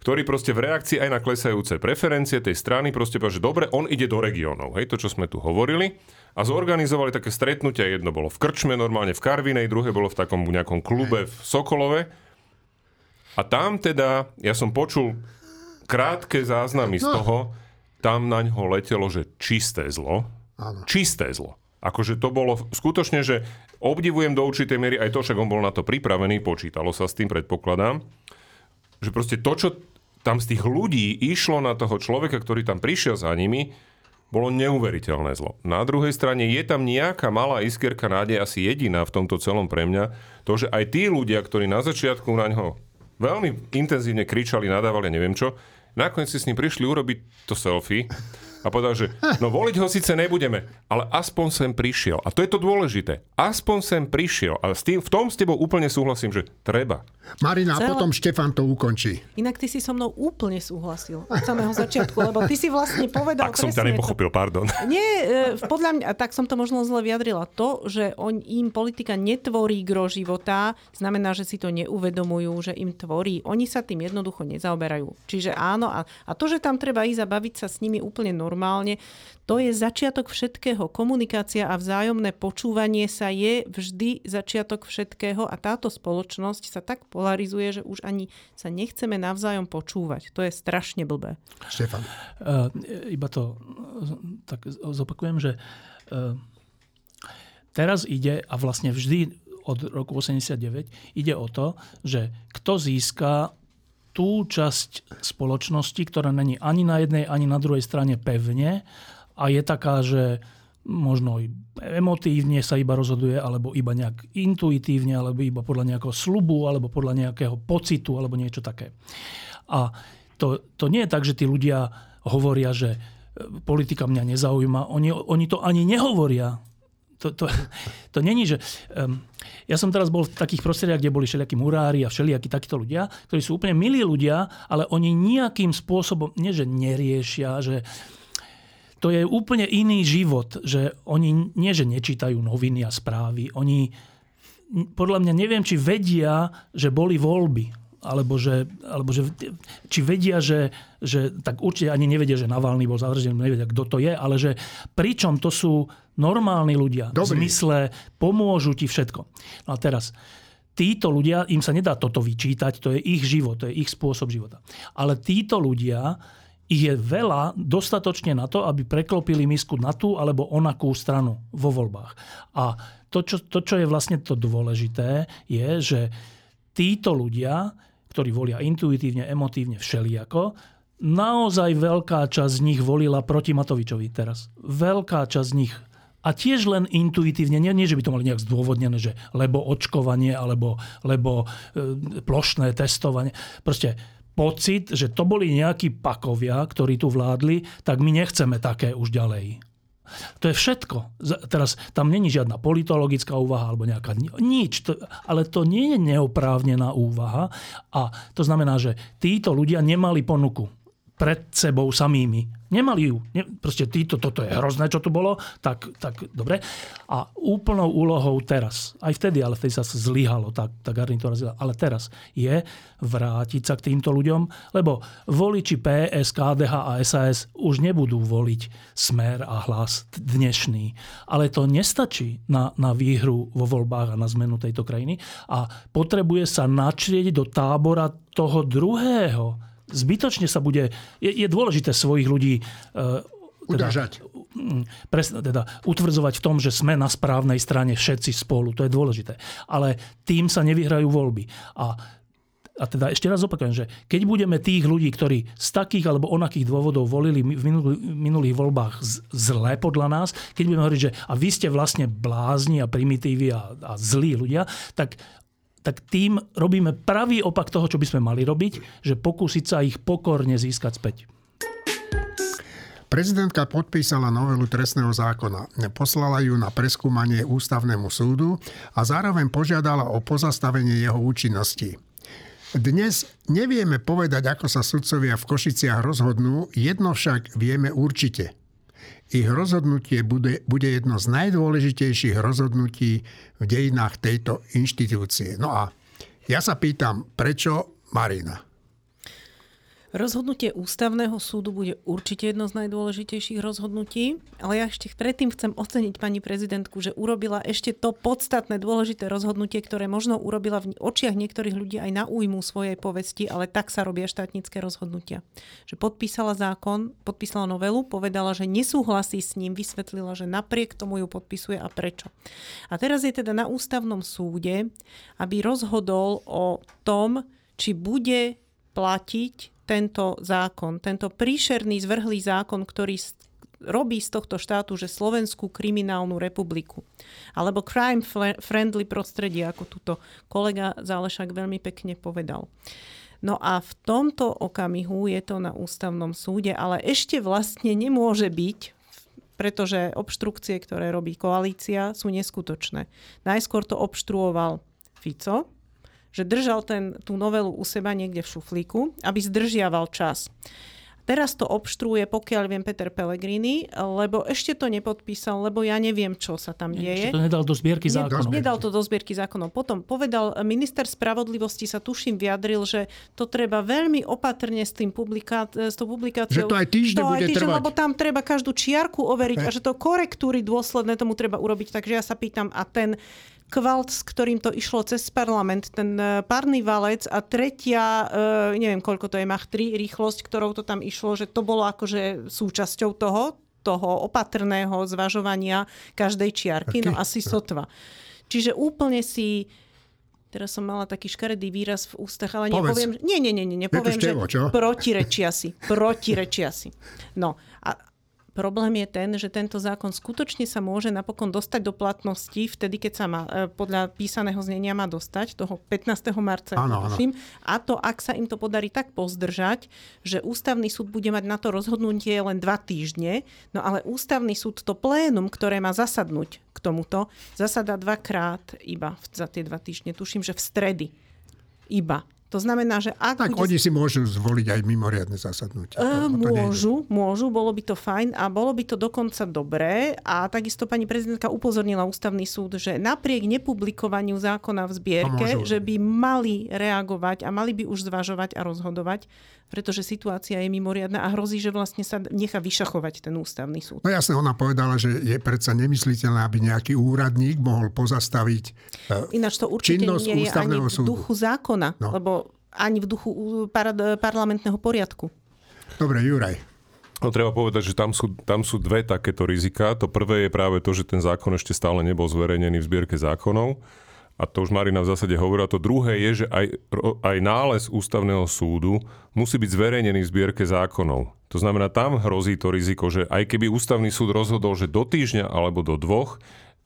ktorý proste v reakcii aj na klesajúce preferencie tej strany proste povedal, že dobre, on ide do regiónov, hej, to, čo sme tu hovorili, a zorganizovali také stretnutia, jedno bolo v krčme, normálne v Karvinej, druhé bolo v takom nejakom klube v Sokolove. A tam teda, ja som počul krátke záznamy z toho, tam na ňo letelo, že čisté zlo. Áno. Čisté zlo. Akože to bolo skutočne, že obdivujem do určitej miery aj to, však on bol na to pripravený, počítalo sa s tým, predpokladám, že proste to, čo tam z tých ľudí išlo na toho človeka, ktorý tam prišiel za nimi, bolo neuveriteľné zlo. Na druhej strane je tam nejaká malá iskierka nádej, asi jediná v tomto celom pre mňa, to, že aj tí ľudia, ktorí na začiatku na ňo veľmi intenzívne kričali, nadávali, neviem čo, nakoniec si s ním prišli urobiť to selfie a povedal, že no voliť ho síce nebudeme, ale aspoň sem prišiel. A to je to dôležité. Aspoň sem prišiel. A v tom s tebou úplne súhlasím, že treba. Marina, a potom Štefan to ukončí. Inak ty si so mnou úplne súhlasil od samého začiatku, lebo ty si vlastne povedal presne... Tak som ťa nepochopil, pardon. Nie, podľa mňa, tak som to možno zle vyjadrila. To, že im politika netvorí gro života, znamená, že si to neuvedomujú, že im tvorí. Oni sa tým jednoducho nezaoberajú. Čiže áno, a to, že tam treba ísť a baviť sa s nimi úplne normálne. To je začiatok všetkého. Komunikácia a vzájomné počúvanie sa je vždy začiatok všetkého a táto spoločnosť sa tak polarizuje, že už ani sa nechceme navzájom počúvať. To je strašne blbé. Štefan. Iba to tak zopakujem, že teraz ide a vlastne vždy od roku 89 ide o to, že kto získa tú časť spoločnosti, ktorá není ani na jednej, ani na druhej strane pevne a je taká, že možno emotívne sa iba rozhoduje, alebo iba nejak intuitívne, alebo iba podľa nejakého sľubu, alebo podľa nejakého pocitu, alebo niečo také. A to nie je tak, že tí ľudia hovoria, že politika mňa nezaujíma. Oni to ani nehovoria. To není, že... Ja som teraz bol v takých prostrediach, kde boli všelijakí murári a všelijakí takíto ľudia, ktorí sú úplne milí ľudia, ale oni nejakým spôsobom, nie že neriešia, že to je úplne iný život, že oni nie, že nečítajú noviny a správy, oni podľa mňa neviem, či vedia, že boli voľby, alebo že či vedia, že tak určite ani nevedia, že Navaľný bol zavraždený, nevedia, kto to je, ale že pričom to sú normálni ľudia. Dobrý. V zmysle pomôžu ti všetko. No a teraz, títo ľudia, im sa nedá toto vyčítať, to je ich život, to je ich spôsob života. Ale títo ľudia, ich je veľa dostatočne na to, aby preklopili misku na tú alebo onakú stranu vo voľbách. A to, čo je vlastne to dôležité, je, že títo ľudia, ktorí volia intuitívne, emotívne, všelijako, naozaj veľká časť z nich volila proti Matovičovi teraz. Veľká časť z nich. A tiež len intuitívne, nie že by to mali nejak zdôvodnené, že lebo očkovanie, alebo plošné testovanie. Proste pocit, že to boli nejakí pakovia, ktorí tu vládli, tak my nechceme také už ďalej. To je všetko. Teraz tam není žiadna politologická úvaha alebo nejaká nič. Ale to nie je neoprávnená úvaha. A to znamená, že títo ľudia nemali ponuku pred sebou samými. Nemali ju. Proste títo, toto je hrozné, čo tu bolo. Tak dobre. A úplnou úlohou teraz, aj vtedy, ale vtedy sa zlyhalo, tá garnitúra zlyhala, ale teraz je vrátiť sa k týmto ľuďom, lebo voliči PS, KDH a SAS už nebudú voliť Smer a Hlas dnešný. Ale to nestačí na výhru vo voľbách a na zmenu tejto krajiny. A potrebuje sa načrieť do tábora toho druhého, zbytočne sa bude... Je dôležité svojich ľudí... udržať. Presne, utvrdzovať v tom, že sme na správnej strane všetci spolu. To je dôležité. Ale tým sa nevyhrajú voľby. A teda ešte raz opakujem, že keď budeme tých ľudí, ktorí z takých alebo onakých dôvodov volili v minulých voľbách zle podľa nás, keď budeme hovoriť, že a vy ste vlastne blázni a primitívi a zlí ľudia, tak tým robíme pravý opak toho, čo by sme mali robiť, že pokúsiť sa ich pokorne získať späť. Prezidentka podpísala novelu trestného zákona. Poslala ju na preskúmanie Ústavnému súdu a zároveň požiadala o pozastavenie jeho účinnosti. Dnes nevieme povedať, ako sa sudcovia v Košiciach rozhodnú, jedno však vieme určite. Ich rozhodnutie bude jedno z najdôležitejších rozhodnutí v dejinách tejto inštitúcie. No a ja sa pýtam, prečo, Marina? Rozhodnutie Ústavného súdu bude určite jedno z najdôležitejších rozhodnutí, ale ja ešte predtým chcem oceniť pani prezidentku, že urobila ešte to podstatné dôležité rozhodnutie, ktoré možno urobila v očiach niektorých ľudí aj na újmu svojej povesti, ale tak sa robia štátnické rozhodnutia. Že podpísala zákon, podpísala novelu, povedala, že nesúhlasí s ním, vysvetlila, že napriek tomu ju podpisuje a prečo. A teraz je teda na Ústavnom súde, aby rozhodol o tom, či bude platiť tento zákon, tento príšerný, zvrhlý zákon, ktorý robí z tohto štátu, že Slovenskú kriminálnu republiku. Alebo crime-friendly prostredie, ako tuto kolega Zálešák veľmi pekne povedal. No a v tomto okamihu je to na Ústavnom súde, ale ešte vlastne nemôže byť, pretože obštrukcie, ktoré robí koalícia, sú neskutočné. Najskôr to obštruoval Fico, že držal tú novelu u seba niekde v šuflíku, aby zdržiaval čas. Teraz to obštruje, pokiaľ viem, Peter Pellegrini, lebo ešte to nepodpísal, lebo ja neviem, čo sa tam deje. Ešte to nedal do zbierky zákonov. Nedal to do zbierky zákonov. Potom povedal minister spravodlivosti, sa tuším vyjadril, že to treba veľmi opatrne s tou publikáciou. Že to aj týždeň bude trvať. Lebo tam treba každú čiarku overiť a že to korektúry dôsledné tomu treba urobiť. Takže ja sa pýtam, a ten kvalt, s ktorým to išlo cez parlament, ten párny valec a tretia, neviem koľko to je, Mach 3, rýchlosť, ktorou to tam išlo, že to bolo akože súčasťou toho opatrného zvažovania každej čiarky, okay. No asi sotva. Čiže úplne si... Teraz som mala taký škaredý výraz v ústach, ale nepoviem... Nepoviem, že protirečia si. No a... Problém je ten, že tento zákon skutočne sa môže napokon dostať do platnosti vtedy, keď sa má, podľa písaného znenia má dostať, toho 15. marca. Áno. A to, ak sa im to podarí tak pozdržať, že Ústavný súd bude mať na to rozhodnutie len 2 týždne, no ale Ústavný súd to plénum, ktoré má zasadnúť k tomuto, zasadá 2-krát iba za tie 2 týždne. Tuším, že v stredy iba. To znamená, že ak... Tak oni si môžu zvoliť aj mimoriadne zasadnutie. Môžu, bolo by to fajn a bolo by to dokonca dobré. A takisto pani prezidentka upozornila Ústavný súd, že napriek nepublikovaniu zákona v zbierke, že by mali reagovať a mali by už zvažovať a rozhodovať, pretože situácia je mimoriadna a hrozí, že vlastne sa nechá vyšachovať ten Ústavný súd. No jasne, ona povedala, že je predsa nemysliteľné, aby nejaký úradník mohol pozastaviť činnosť Ústavného súdu. Ináč to určite nie je ani v duchu zákona, no. Lebo ani v duchu parlamentného poriadku. Dobre, Juraj. No, treba povedať, že tam sú dve takéto riziká. To prvé je práve to, že ten zákon ešte stále nebol zverejnený v zbierke zákonov. A to už Marina v zásade hovorila. To druhé je, že aj nález Ústavného súdu musí byť zverejnený v zbierke zákonov. To znamená, tam hrozí to riziko, že aj keby Ústavný súd rozhodol, že do týždňa alebo do 2,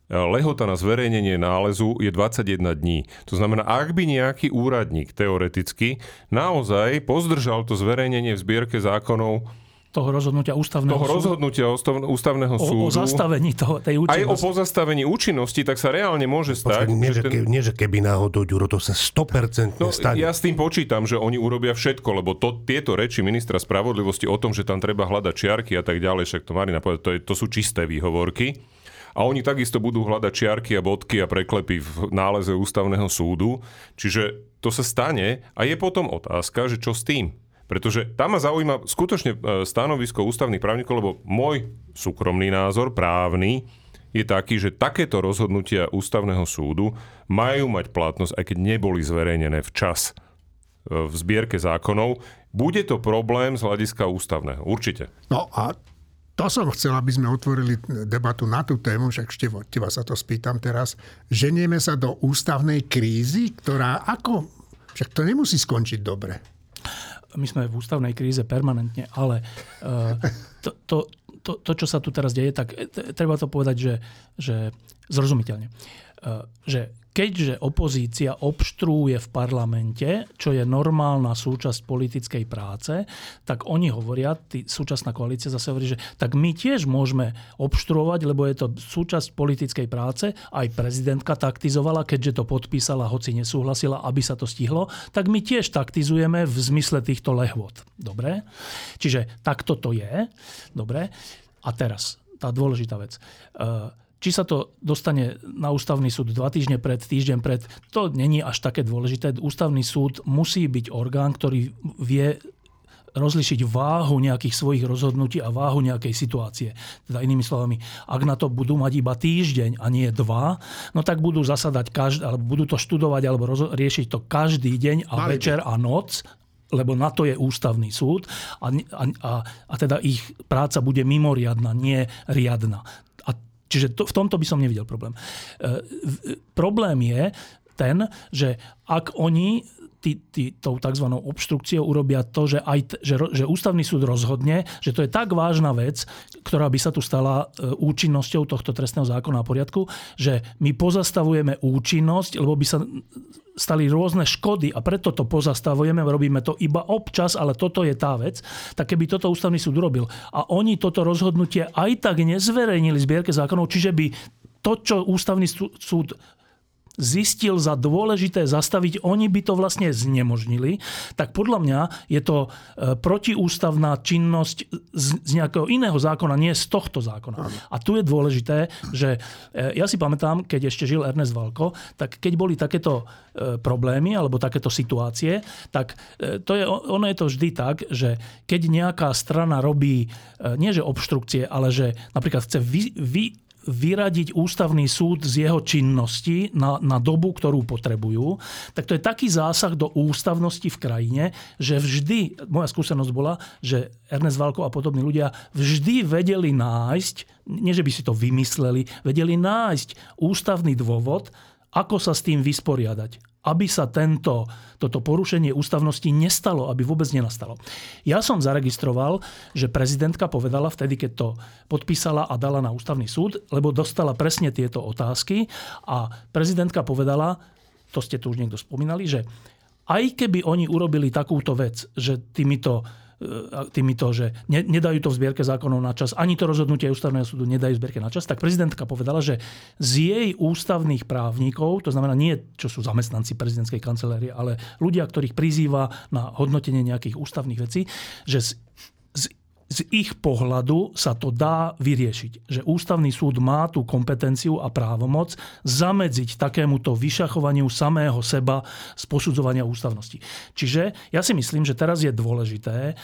lehota na zverejnenie nálezu je 21 dní. To znamená, ak by nejaký úradník teoreticky naozaj pozdržal to zverejnenie v zbierke zákonov toho rozhodnutia ústavného súdu. Aj o pozastavení účinnosti, tak sa reálne môže stať. Nie, že keby náhodou, Ďuro, to sa 100% stane. Ja s tým počítam, že oni urobia všetko, lebo tieto reči ministra spravodlivosti o tom, že tam treba hľadať čiarky a tak ďalej, však to Marina povedala, to sú čisté výhovorky. A oni takisto budú hľadať čiarky a bodky a preklepy v náleze Ústavného súdu. Čiže to sa stane a je potom otázka, že čo s tým? Pretože tam ma zaujíma skutočne stanovisko ústavných právnikov, lebo môj súkromný názor, právny, je taký, že takéto rozhodnutia Ústavného súdu majú mať platnosť, aj keď neboli zverejnené včas. v zbierke zákonov. Bude to problém z hľadiska ústavného, určite. No a to som chcel, aby sme otvorili debatu na tú tému, však Števo, teba sa to spýtam teraz. Ženieme sa do ústavnej krízy, ktorá ako... Však to nemusí skončiť dobre. My sme v ústavnej kríze permanentne, ale to, čo sa tu teraz deje, tak treba to povedať, že zrozumiteľne. Že keďže opozícia obštruuje v parlamente, čo je normálna súčasť politickej práce, tak oni hovoria, súčasná koalícia zase hovorí, že tak my tiež môžeme obštruovať, lebo je to súčasť politickej práce, aj prezidentka taktizovala, keďže to podpísala, hoci nesúhlasila, aby sa to stihlo, tak my tiež taktizujeme v zmysle týchto lehôd. Dobre? Čiže takto to je. Dobre? A teraz, tá dôležitá vec. Či sa to dostane na ústavný súd 2 týždne pred, týždeň pred, to není až také dôležité. Ústavný súd musí byť orgán, ktorý vie rozlišiť váhu nejakých svojich rozhodnutí a váhu nejakej situácie. Teda inými slovami, ak na to budú mať iba týždeň a nie 2, no tak budú zasadať alebo budú to študovať alebo riešiť to každý deň a večer a noc, lebo na to je ústavný súd a teda ich práca bude mimoriadna, nie riadna. Čiže v tomto by som nevidel problém. Problém je ten, že ak oni tou tzv. Obštrukciou urobia to, že ústavný súd rozhodne, že to je tak vážna vec, ktorá by sa tu stala účinnosťou tohto trestného zákona a poriadku, že my pozastavujeme účinnosť, lebo by sa stali rôzne škody a preto to pozastavujeme, robíme to iba občas, ale toto je tá vec, tak keby toto ústavný súd urobil a oni toto rozhodnutie aj tak nezverejnili zbierke zákonov, čiže by to, čo ústavný súd zistil za dôležité zastaviť, oni by to vlastne znemožnili, tak podľa mňa je to protiústavná činnosť z nejakého iného zákona, nie z tohto zákona. A tu je dôležité, že ja si pamätám, keď ešte žil Ernest Valko, tak keď boli takéto problémy alebo takéto situácie, tak ono je to vždy tak, že keď nejaká strana robí, nie že obštrukcie, ale že napríklad chce vyradiť ústavný súd z jeho činnosti na dobu, ktorú potrebujú, tak to je taký zásah do ústavnosti v krajine, že vždy, moja skúsenosť bola, že Ernest Valko a podobní ľudia vždy vedeli nájsť, nie že by si to vymysleli, vedeli nájsť ústavný dôvod, ako sa s tým vysporiadať. Aby sa toto porušenie ústavnosti nestalo, aby vôbec nenastalo. Ja som zaregistroval, že prezidentka povedala vtedy, keď to podpísala a dala na ústavný súd, lebo dostala presne tieto otázky a prezidentka povedala, to ste tu už niekto spomínali, že aj keby oni urobili takúto vec, že týmito, že nedajú to v zbierke zákonov na čas, ani to rozhodnutie ústavného súdu nedajú v zbierke na čas, tak prezidentka povedala, že z jej ústavných právnikov, to znamená nie, čo sú zamestnanci prezidentskej kancelárie, ale ľudia, ktorých prizýva na hodnotenie nejakých ústavných vecí, že z ich pohľadu sa to dá vyriešiť. Že ústavný súd má tú kompetenciu a právomoc zamedziť takémuto vyšachovaniu samého seba z posudzovania ústavnosti. Čiže ja si myslím, že teraz je dôležité,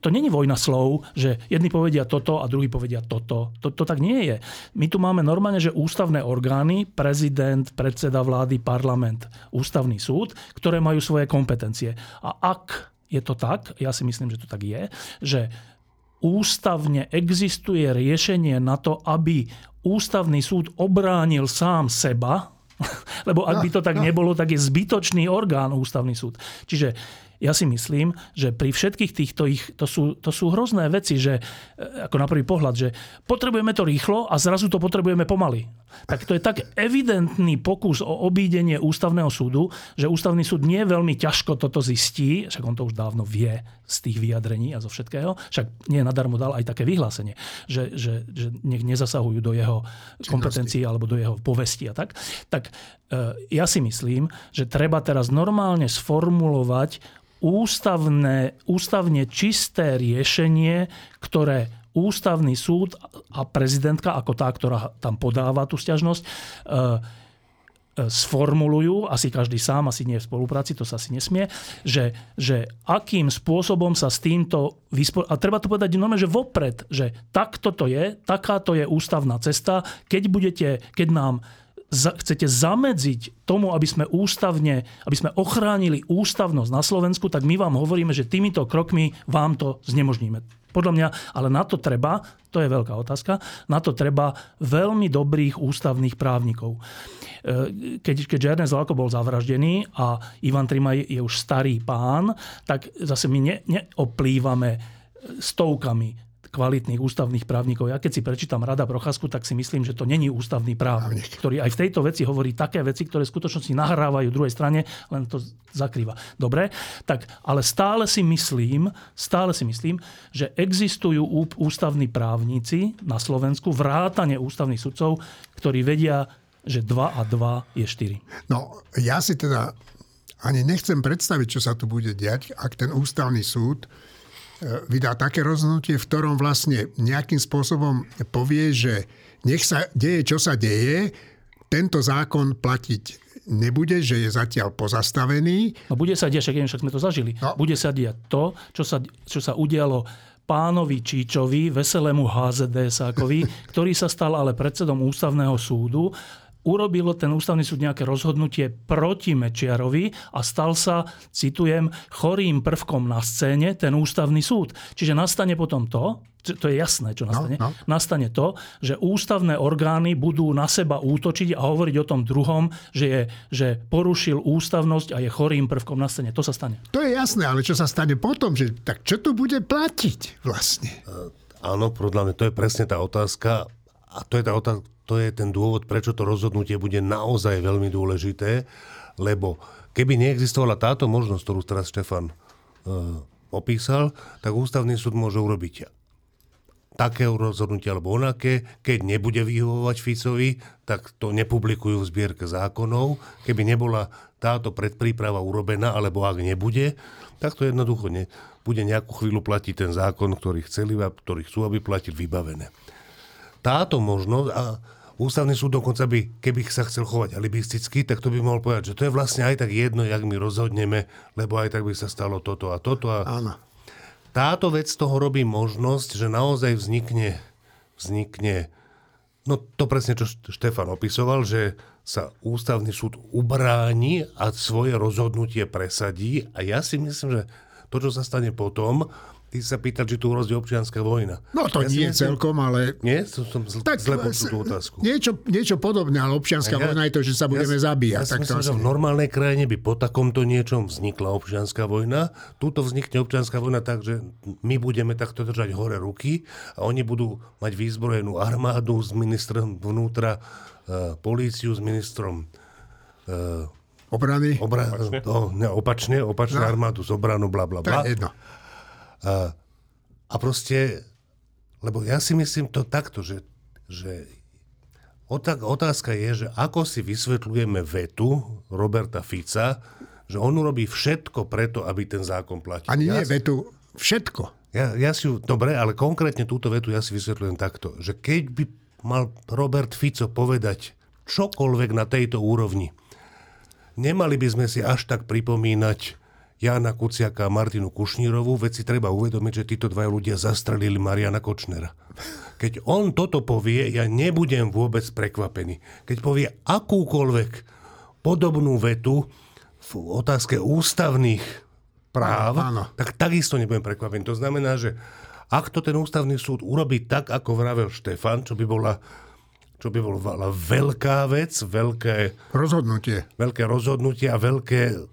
to není vojna slov, že jedni povedia toto a druhí povedia toto. To tak nie je. My tu máme normálne, že ústavné orgány, prezident, predseda vlády, parlament, ústavný súd, ktoré majú svoje kompetencie. A ak je to tak, ja si myslím, že to tak je, že ústavne existuje riešenie na to, aby ústavný súd obránil sám seba, lebo ak by to tak nebolo, tak je zbytočný orgán ústavný súd. Čiže ja si myslím, že pri všetkých týchto to sú hrozné veci, že ako na prvý pohľad, že potrebujeme to rýchlo a zrazu to potrebujeme pomaly. Tak to je tak evidentný pokus o obídenie ústavného súdu, že ústavný súd nie veľmi ťažko toto zistí, však on to už dávno vie z tých vyjadrení a zo všetkého, však nie nadarmo dal aj také vyhlásenie, že nech nezasahujú do jeho kompetencií alebo do jeho povesti a tak. Tak ja si myslím, že treba teraz normálne sformulovať ústavne čisté riešenie, ktoré ústavný súd a prezidentka, ako tá, ktorá tam podáva tú sťažnosť, sformulujú, asi každý sám, asi nie v spolupráci, to sa asi nesmie, že akým spôsobom sa s týmto a treba to povedať normálne, že vopred, že takto to je, takáto je ústavná cesta, keď nám chcete zamedziť tomu, aby sme ochránili ústavnosť na Slovensku, tak my vám hovoríme, že týmito krokmi vám to znemožníme. Podľa mňa, ale na to treba, to je veľká otázka, na to treba veľmi dobrých ústavných právnikov. Keď Ernest Valko bol zavraždený a Ivan Trimaj je už starý pán, tak zase my neoplývame stovkami kvalitných ústavných právnikov. Ja keď si prečítam Rada Procházku, tak si myslím, že to není ústavný právnik, ktorý aj v tejto veci hovorí také veci, ktoré v skutočnosti nahrávajú druhej strane, len to zakrýva. Dobre, tak ale stále si myslím, že existujú ústavní právnici na Slovensku, vrátane ústavných sudcov, ktorí vedia, že 2 a 2 je 4. No, ja si teda ani nechcem predstaviť, čo sa tu bude diať, ak ten ústavný súd vydá také rozhodnutie, v ktorom vlastne nejakým spôsobom povie, že nech sa deje, čo sa deje, tento zákon platiť nebude, že je zatiaľ pozastavený. No bude sa diať, však sme to zažili, no. Bude sa diať to, čo sa udialo pánovi Číčovi, veselému HZDS-ákovi, ktorý sa stal ale predsedom ústavného súdu. Urobilo ten ústavný súd nejaké rozhodnutie proti Mečiarovi a stal sa, citujem, chorým prvkom na scéne ten ústavný súd. Čiže nastane potom to je jasné, čo nastane. Nastane to, že ústavné orgány budú na seba útočiť a hovoriť o tom druhom, že porušil ústavnosť a je chorým prvkom na scéne. To sa stane. To je jasné, ale čo sa stane potom? Tak čo tu bude platiť vlastne? Áno, podľa mňa to je presne tá otázka. A to je tá otázka, to je ten dôvod, prečo to rozhodnutie bude naozaj veľmi dôležité, lebo keby neexistovala táto možnosť, ktorú teraz Štefan opísal, tak ústavný súd môže urobiť také rozhodnutie alebo onaké. Keď nebude vyhovovať Ficovi, tak to nepublikujú v zbierke zákonov. Keby nebola táto predpríprava urobená, alebo ak nebude, tak to jednoducho bude nejakú chvíľu platiť ten zákon, ktorý chceli, ktorý chcú, aby platil, vybavené. Táto možnosť, a ústavný súd dokonca by, keby sa chcel chovať alibisticky, tak to by mohol povedať, že to je vlastne aj tak jedno, jak my rozhodneme, lebo aj tak by sa stalo toto a toto. A áno. Táto vec toho robí možnosť, že naozaj vznikne, no to presne, čo Štefan opisoval, že sa ústavný súd ubráni a svoje rozhodnutie presadí. A ja si myslím, že to, čo sa stane potom, ty sa pýtal, či tu hrozí občianska vojna. No to ja nie celkom, ale... Nie? Som zle počul tú otázku. Niečo podobné, ale občianska vojna je to, že sa budeme zabíjať. Ja si myslím, že v normálnej krajine by po takomto niečom vznikla občianska vojna. Tuto vznikne občianska vojna tak, že my budeme takto držať hore ruky a oni budú mať vyzbrojenú armádu s ministrom vnútra, políciu s ministrom... obrany? Opačne, armádu s obranou, blablabla. To je jedno. A proste, lebo ja si myslím to takto, že otázka je, že ako si vysvetľujeme vetu Roberta Fica, že on urobí všetko preto, aby ten zákon platil. Ani nie vetu, všetko. Dobre, ale konkrétne túto vetu ja si vysvetľujem takto, že keď by mal Robert Fico povedať čokoľvek na tejto úrovni, nemali by sme si až tak pripomínať Jána Kuciaka a Martinu Kušnírovú, veci treba uvedomiť, že títo dvaja ľudia zastrelili Mariana Kočnera. Keď on toto povie, ja nebudem vôbec prekvapený. Keď povie akúkoľvek podobnú vetu v otázke ústavných práv, áno. Tak takisto nebudem prekvapený. To znamená, že ak to ten ústavný súd urobí tak, ako vravel Štefan, čo by bola veľká vec, veľké rozhodnutie a veľké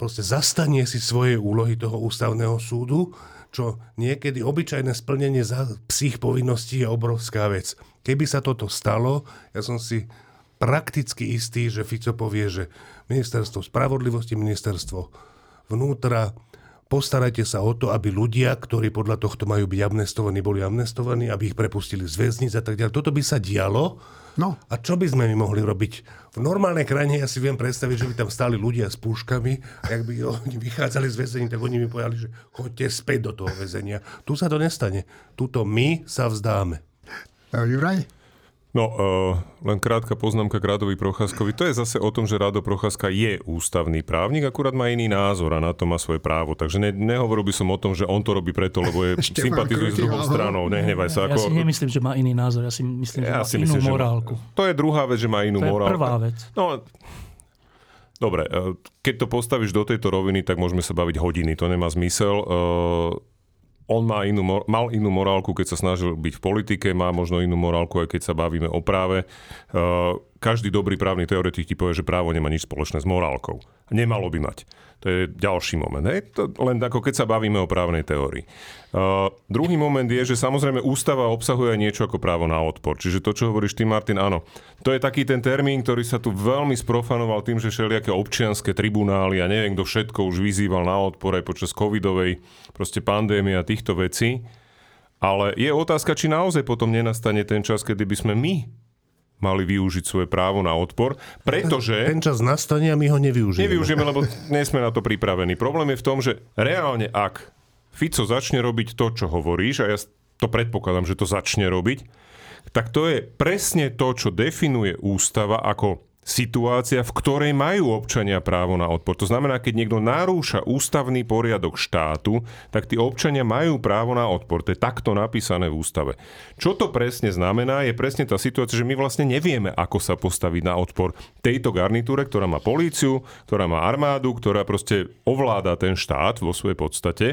proste zastanie si svojej úlohy toho ústavného súdu, čo niekedy obyčajné splnenie psích povinností je obrovská vec. Keby sa toto stalo, ja som si prakticky istý, že Fico povie, že ministerstvo spravodlivosti, ministerstvo vnútra, postarajte sa o to, aby ľudia, ktorí podľa tohto majú byť amnestovaní, boli amnestovaní, aby ich prepustili z väznic a tak ďalej. Toto by sa dialo. No. A čo by sme my mohli robiť? V normálnej krajine ja si viem predstaviť, že by tam stáli ľudia s puškami a ak by oni vychádzali z väzenia, tak oni mi povedali, že choďte späť do toho väzenia. Tu sa to nestane. Tuto my sa vzdáme. Juraj? No, len krátka poznámka k Radovi Procházkovi. To je zase o tom, že Rado Procházka je ústavný právnik, akurát má iný názor a na to má svoje právo. Takže nehovoril by som o tom, že on to robí preto, lebo je sympatizuje s druhou stranou. Nehnevaj sa. Ja si nemyslím, že má iný názor. Ja si myslím, že má inú morálku. To je druhá vec, že má inú morálku. To je prvá vec. No, dobre, keď to postavíš do tejto roviny, tak môžeme sa baviť hodiny. To nemá zmysel. On má mal inú morálku, keď sa snažil byť v politike, má možno inú morálku, aj keď sa bavíme o práve. Každý dobrý právny teoretik ti povie, že právo nemá nič spoločné s morálkou. Nemalo by mať. To je ďalší moment. Hej? To len ako keď sa bavíme o právnej teórii. Druhý moment je, že samozrejme ústava obsahuje aj niečo ako právo na odpor. Čiže to, čo hovoríš ty, Martin, áno. To je taký ten termín, ktorý sa tu veľmi sprofanoval tým, že všelijaké občianske tribunály a neviem, kto všetko už vyzýval na odpor aj počas covidovej proste pandémie a týchto vecí. Ale je otázka, či naozaj potom nenastane ten čas, kedy by sme my mali využiť svoje právo na odpor, pretože... Ten čas nastane a my ho nevyužijeme. Nevyužijeme, lebo nesme na to pripravení. Problém je v tom, že reálne ak Fico začne robiť to, čo hovoríš, a ja to predpokladám, že to začne robiť, tak to je presne to, čo definuje ústava ako situácia, v ktorej majú občania právo na odpor. To znamená, keď niekto narúša ústavný poriadok štátu, tak tí občania majú právo na odpor. To je takto napísané v ústave. Čo to presne znamená, je presne tá situácia, že my vlastne nevieme, ako sa postaviť na odpor tejto garnitúre, ktorá má políciu, ktorá má armádu, ktorá proste ovláda ten štát vo svojej podstate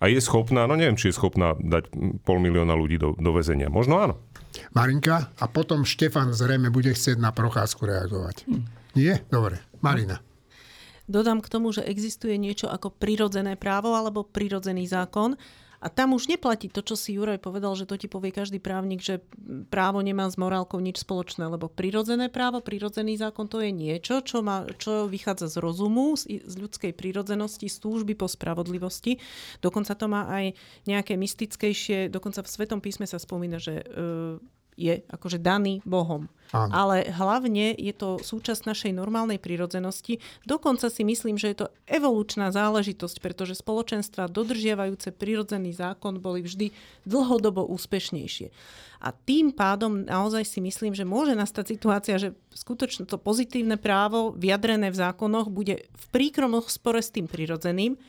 a je schopná, no neviem, či je schopná dať 500 000 ľudí do väzenia. Možno áno. Marinka a potom Štefan zrejme bude chcieť na Procházku reagovať. Nie? Dobre. Marina. Dodám k tomu, že existuje niečo ako prirodzené právo alebo prirodzený zákon a tam už neplatí to, čo si Juraj povedal, že to ti povie každý právnik, že právo nemá s morálkou nič spoločné, lebo prirodzené právo, prirodzený zákon, to je niečo, čo vychádza z rozumu, z ľudskej prirodzenosti, z túžby po spravodlivosti. Dokonca to má aj nejaké mystickejšie, dokonca v Svetom písme sa spomína, že je akože daný Bohom. Áno. Ale hlavne je to súčasť našej normálnej prirodzenosti. Dokonca si myslím, že je to evolučná záležitosť, pretože spoločenstva dodržiavajúce prirodzený zákon boli vždy dlhodobo úspešnejšie. A tým pádom naozaj si myslím, že môže nastať situácia, že skutočne to pozitívne právo vyjadrené v zákonoch bude v príkrom spore s tým prirodzeným.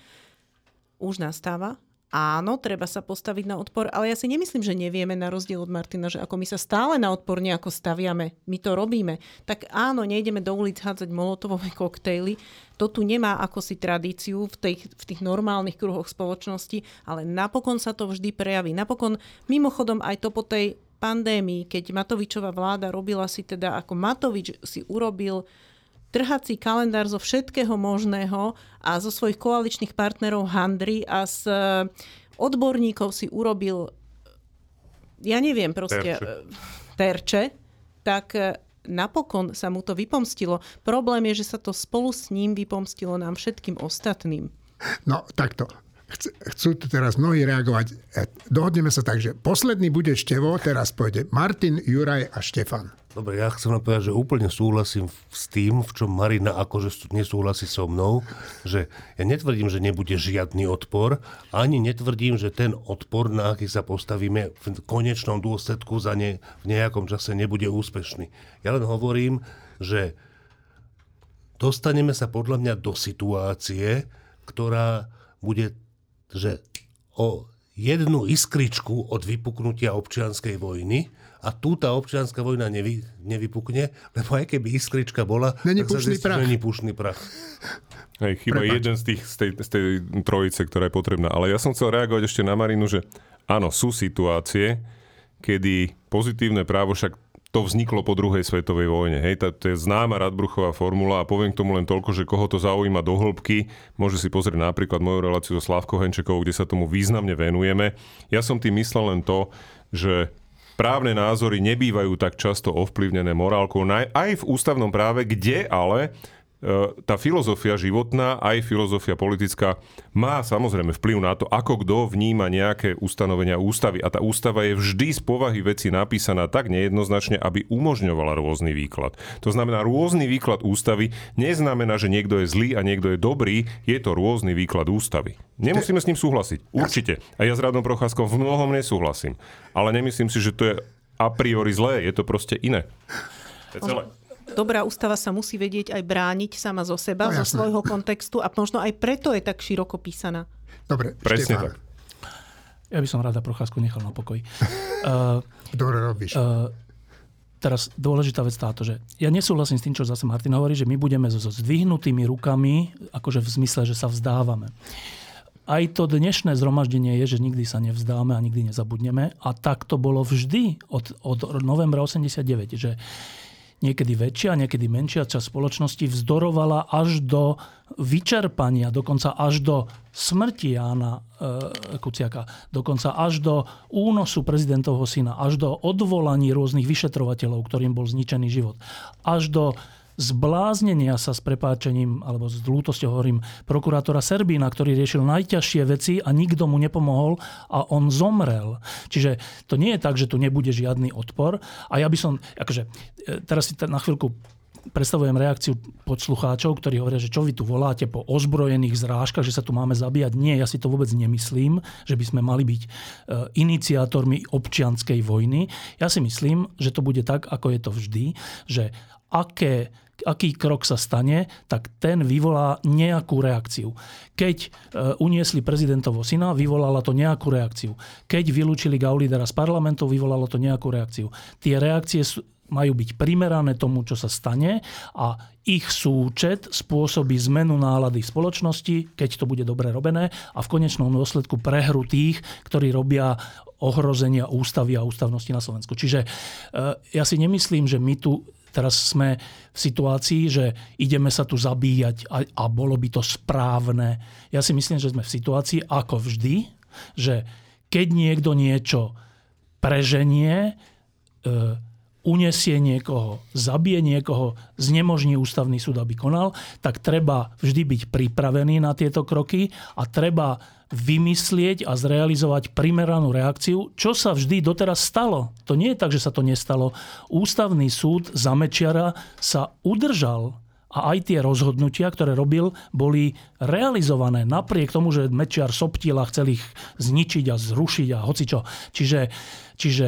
Už nastáva. Áno, treba sa postaviť na odpor, ale ja si nemyslím, že nevieme, na rozdiel od Martina, že ako my sa stále na odpor nejako staviame, my to robíme, tak áno, nejdeme do ulic hádzať molotovové koktejly, to tu nemá ako si tradíciu v tých normálnych kruhoch spoločnosti, ale napokon sa to vždy prejaví. Napokon, mimochodom aj to po tej pandémii, keď Matovičová vláda robila si teda, ako Matovič si urobil trhací kalendár zo všetkého možného a zo svojich koaličných partnerov handry a z odborníkov si urobil, ja neviem, proste terče, tak napokon sa mu to vypomstilo. Problém je, že sa to spolu s ním vypomstilo nám všetkým ostatným. No, takto. Chcú teraz mnohí reagovať. Dohodneme sa tak, že posledný bude Števo, teraz pôjde Martin, Juraj a Štefan. Dobre, ja chcem len povedať, že úplne súhlasím s tým, v čom Marina akože nesúhlasí so mnou, že ja netvrdím, že nebude žiadny odpor, ani netvrdím, že ten odpor, na aký sa postavíme, v konečnom dôsledku v nejakom čase nebude úspešný. Ja len hovorím, že dostaneme sa podľa mňa do situácie, ktorá bude, že o jednu iskričku od vypuknutia občianskej vojny. A tu tá občianska vojna nevypukne, lebo aj keby iskrička bola, není tak sa zistí, že není pušný prach. Hej, chyba jeden z tej trojice, ktorá je potrebná. Ale ja som chcel reagovať ešte na Marinu, že áno, sú situácie, kedy pozitívne právo, však to vzniklo po druhej svetovej vojne. Hej, to je známa Radbruchová formula a poviem k tomu len toľko, že koho to zaujíma do hĺbky, môže si pozrieť napríklad moju reláciu so Slávkou Henčekovou, kde sa tomu významne venujeme. Ja som tým myslel len to, že právne názory nebývajú tak často ovplyvnené morálkou, aj v ústavnom práve, kde ale tá filozofia životná, aj filozofia politická má samozrejme vplyv na to, ako kto vníma nejaké ustanovenia ústavy. A tá ústava je vždy z povahy veci napísaná tak nejednoznačne, aby umožňovala rôzny výklad. To znamená, rôzny výklad ústavy neznamená, že niekto je zlý a niekto je dobrý, je to rôzny výklad ústavy. Nemusíme s ním súhlasiť. Určite. A ja s Radom Procházkom v mnohom nesúhlasím. Ale nemyslím si, že to je a priori zlé, je to proste iné. To je celé. Dobrá ústava sa musí vedieť aj brániť sama zo seba, zo svojho kontextu a možno aj preto je tak široko písaná. Dobre, presne Štefán. Tak. Ja by som ráda Procházku nechal na pokoji. Dobre robíš. Teraz dôležitá vec táto, že ja nesúhlasím s tým, čo zase Martin hovorí, že my budeme so zdvihnutými rukami, akože v zmysle, že sa vzdávame. Aj to dnešné zhromaždenie je, že nikdy sa nevzdáme a nikdy nezabudneme. A tak to bolo vždy od novembra 1989, že niekedy väčšia, niekedy menšia časť spoločnosti vzdorovala až do vyčerpania, dokonca až do smrti Jána Kuciaka, dokonca až do únosu prezidentovho syna, až do odvolaní rôznych vyšetrovateľov, ktorým bol zničený život, až do zbláznenia sa s prepáčením, alebo s ľútosťou hovorím, prokurátora Serbína, ktorý riešil najťažšie veci a nikto mu nepomohol a on zomrel. Čiže to nie je tak, že tu nebude žiadny odpor. A ja by som, akože, teraz si na chvíľku predstavujem reakciu poslucháčov, ktorí hovoria, že čo vy tu voláte po ozbrojených zrážkach, že sa tu máme zabíjať. Nie, ja si to vôbec nemyslím, že by sme mali byť iniciátormi občianskej vojny. Ja si myslím, že to bude tak, ako je to vždy, že aký krok sa stane, tak ten vyvolá nejakú reakciu. Keď uniesli prezidentovho syna, vyvolala to nejakú reakciu. Keď vylúčili Gaulídera z parlamentu, vyvolalo to nejakú reakciu. Tie reakcie majú byť primerané tomu, čo sa stane a ich súčet spôsobí zmenu nálady v spoločnosti, keď to bude dobre robené a v konečnom dôsledku prehru tých, ktorí robia ohrozenia ústavy a ústavnosti na Slovensku. Čiže ja si nemyslím, že my tu teraz sme v situácii, že ideme sa tu zabíjať a bolo by to správne. Ja si myslím, že sme v situácii, ako vždy, že keď niekto niečo preženie, uniesie niekoho, zabije niekoho, znemožní ústavný súd, aby konal, tak treba vždy byť pripravený na tieto kroky a treba vymyslieť a zrealizovať primeranú reakciu, čo sa vždy doteraz stalo. To nie je tak, že sa to nestalo. Ústavný súd za Mečiara sa udržal a aj tie rozhodnutia, ktoré robil, boli realizované napriek tomu, že Mečiar soptil a chcel ich zničiť a zrušiť a hocičo. Čiže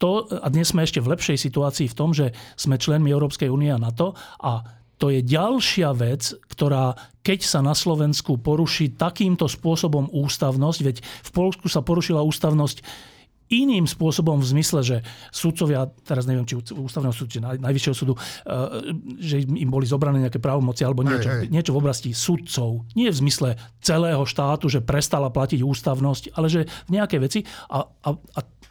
to, a dnes sme ešte v lepšej situácii v tom, že sme členmi Európskej únie a NATO a to je ďalšia vec, ktorá, keď sa na Slovensku poruší takýmto spôsobom ústavnosť, veď v Poľsku sa porušila ústavnosť iným spôsobom v zmysle, že sudcovia, teraz neviem, či ústavného súdu, či najvyššieho súdu, že im boli zobrané nejaké právomoci alebo niečo v oblasti sudcov. Nie v zmysle celého štátu, že prestala platiť ústavnosť, ale že v nejakej veci a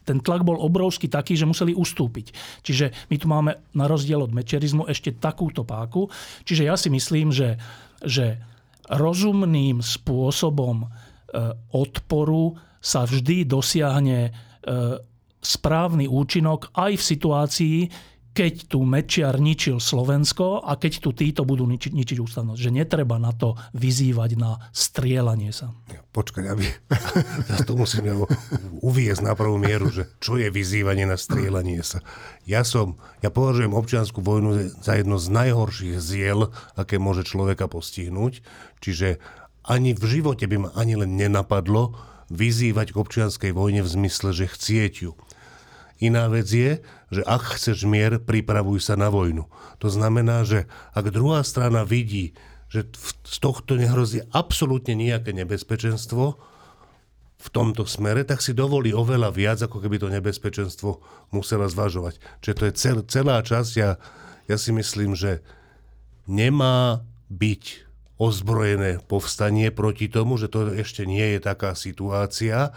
ten tlak bol obrovský taký, že museli ustúpiť. Čiže my tu máme na rozdiel od mečerizmu ešte takúto páku. Čiže ja si myslím, že rozumným spôsobom odporu sa vždy dosiahne správny účinok aj v situácii, keď tu Mečiar ničil Slovensko a keď tu títo budú ničiť ústavnosť. Že netreba na to vyzývať na strieľanie sa. Počkaj, ja to musím uviesť na prvú mieru, že čo je vyzývanie na strieľanie sa. Ja považujem občiansku vojnu za jedno z najhorších ziel, aké môže človeka postihnúť. Čiže ani v živote by ma ani len nenapadlo vyzývať k občianskej vojne v zmysle, že chcieť ju. Iná vec je, že ak chceš mier, pripravuj sa na vojnu. To znamená, že ak druhá strana vidí, že z tohto nehrozí absolútne nejaké nebezpečenstvo v tomto smere, tak si dovolí oveľa viac, ako keby to nebezpečenstvo musela zvažovať. Čiže to je celá časť. Ja si myslím, že nemá byť ozbrojené povstanie proti tomu, že to ešte nie je taká situácia,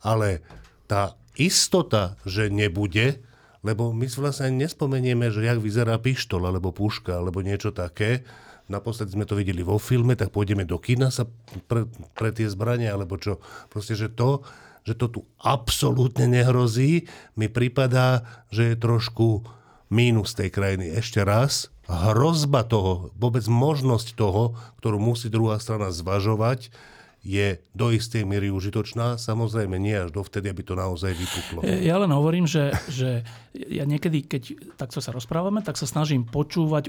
ale tá istota, že nebude, lebo my vlastne nespomenieme, že jak vyzerá pištol, alebo puška, alebo niečo také. Naposledy sme to videli vo filme, tak pôjdeme do kina sa pre tie zbrania, alebo čo. Proste, že to tu absolútne nehrozí, mi pripadá, že je trošku mínus tej krajiny. Ešte raz, hrozba toho, vôbec možnosť toho, ktorú musí druhá strana zvažovať, je do istej miery užitočná. Samozrejme nie až dovtedy, aby to naozaj vypuklo. Ja len hovorím, že ja niekedy, keď takto sa rozprávame, tak sa snažím počúvať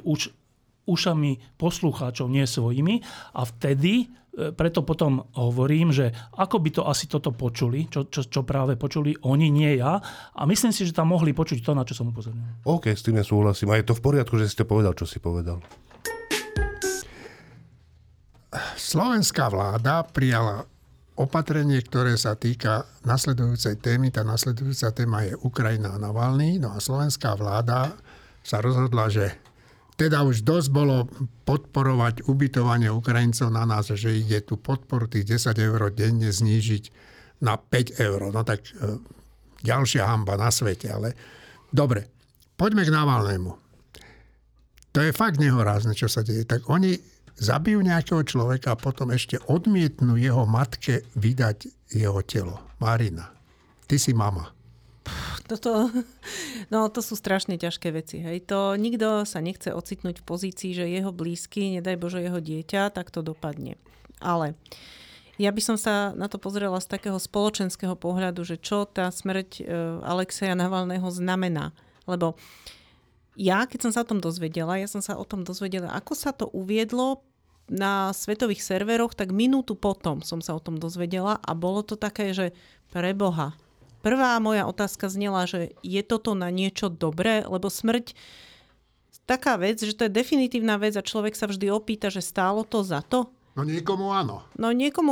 ušami poslucháčov, nie svojimi. A vtedy preto potom hovorím, že ako by to asi toto počuli, čo práve počuli oni, nie ja. A myslím si, že tam mohli počuť to, na čo som upozornil. OK, s tým ja súhlasím. A je to v poriadku, že si to povedal, čo si povedal? Slovenská vláda prijala opatrenie, ktoré sa týka nasledujúcej témy. Tá nasledujúca téma je Ukrajina a Navalný. No a slovenská vláda sa rozhodla, že teda už dosť bolo podporovať ubytovanie Ukrajincov na nás, že ide tu podporu tých 10 eur denne znížiť na 5 eur. No tak ďalšia hanba na svete, ale dobre. Poďme k Navalnému. To je fakt nehorázne, čo sa deje. Tak oni zabijú nejakého človeka a potom ešte odmietnú jeho matke vydať jeho telo. Marina, ty si mama. To sú strašne ťažké veci. Hej. To nikto sa nechce ocitnúť v pozícii, že jeho blízky, nedaj Bože jeho dieťa, tak to dopadne. Ale ja by som sa na to pozrela z takého spoločenského pohľadu, že čo tá smrť Alexeja Navaľného znamená. Lebo ja, keď som sa o tom dozvedela, ako sa to uviedlo na svetových serveroch, tak minútu potom som sa o tom dozvedela a bolo to také, že preboha. Prvá moja otázka znela, že je toto na niečo dobré, lebo smrť taká vec, že to je definitívna vec a človek sa vždy opýta, že stálo to za to? No niekomu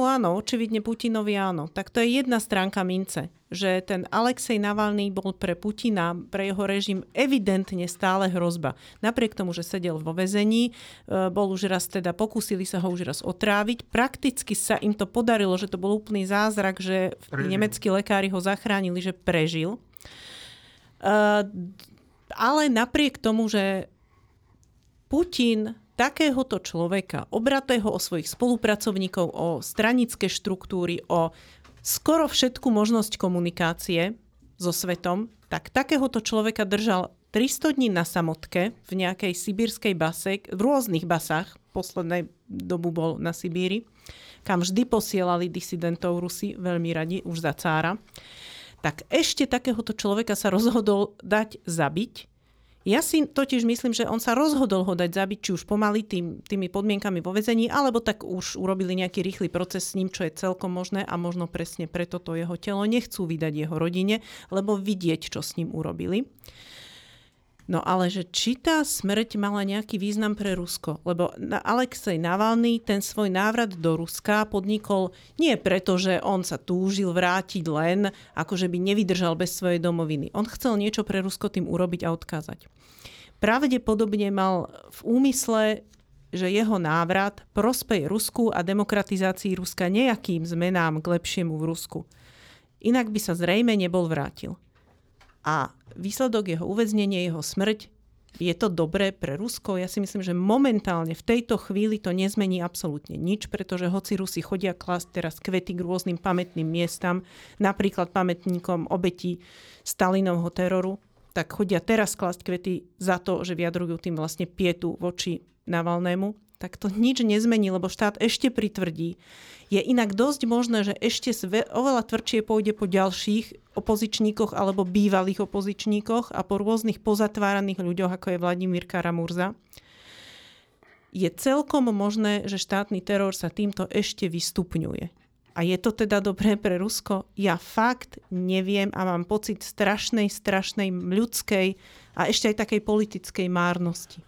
áno. Očividne Putinovi áno. Tak to je jedna stránka mince, že ten Alexej Navalný bol pre Putina, pre jeho režim evidentne stále hrozba. Napriek tomu, že sedel vo väzení, pokúsili sa ho už raz otráviť. Prakticky sa im to podarilo, že to bol úplný zázrak, že nemeckí lekári ho zachránili, že prežil. Ale napriek tomu, že Putin takéhoto človeka, obratého o svojich spolupracovníkov, o stranické štruktúry, o skoro všetku možnosť komunikácie so svetom, tak takéhoto človeka držal 300 dní na samotke v nejakej sibírskej base, v rôznych basách, poslednej dobu bol na Sibíri, kam vždy posielali disidentov Rusi, veľmi radi, už za cára. Tak ešte takéhoto človeka sa rozhodol dať zabiť. Ja si totiž myslím, že on sa rozhodol ho dať zabiť, či už pomaly tými podmienkami vo väzení, alebo tak už urobili nejaký rýchly proces s ním, čo je celkom možné a možno presne preto to jeho telo nechcú vydať jeho rodine, lebo vidieť, čo s ním urobili. No ale že či tá smrť mala nejaký význam pre Rusko? Lebo Alexej Navalný ten svoj návrat do Ruska podnikol nie preto, že on sa túžil vrátiť len, akože by nevydržal bez svojej domoviny. On chcel niečo pre Rusko tým urobiť a odkázať. Pravdepodobne mal v úmysle, že jeho návrat prospeje Rusku a demokratizácii Ruska nejakým zmenám k lepšiemu v Rusku. Inak by sa zrejme nebol vrátil. A výsledok jeho uväznenie, jeho smrť, je to dobré pre Rusko? Ja si myslím, že momentálne v tejto chvíli to nezmení absolútne nič, pretože hoci Rusi chodia klásť teraz kvety k rôznym pamätným miestam, napríklad pamätníkom obetí Stalinovho teroru, tak chodia teraz klásť kvety za to, že vyjadrujú tým vlastne pietu voči Navalnému, tak to nič nezmení, lebo štát ešte pritvrdí. Je inak dosť možné, že ešte oveľa tvrdšie pôjde po ďalších opozičníkoch alebo bývalých opozičníkoch a po rôznych pozatváraných ľuďoch, ako je Vladimír Karamurza. Je celkom možné, že štátny teror sa týmto ešte vystupňuje. A je to teda dobré pre Rusko? Ja fakt neviem a mám pocit strašnej ľudskej a ešte aj takej politickej márnosti.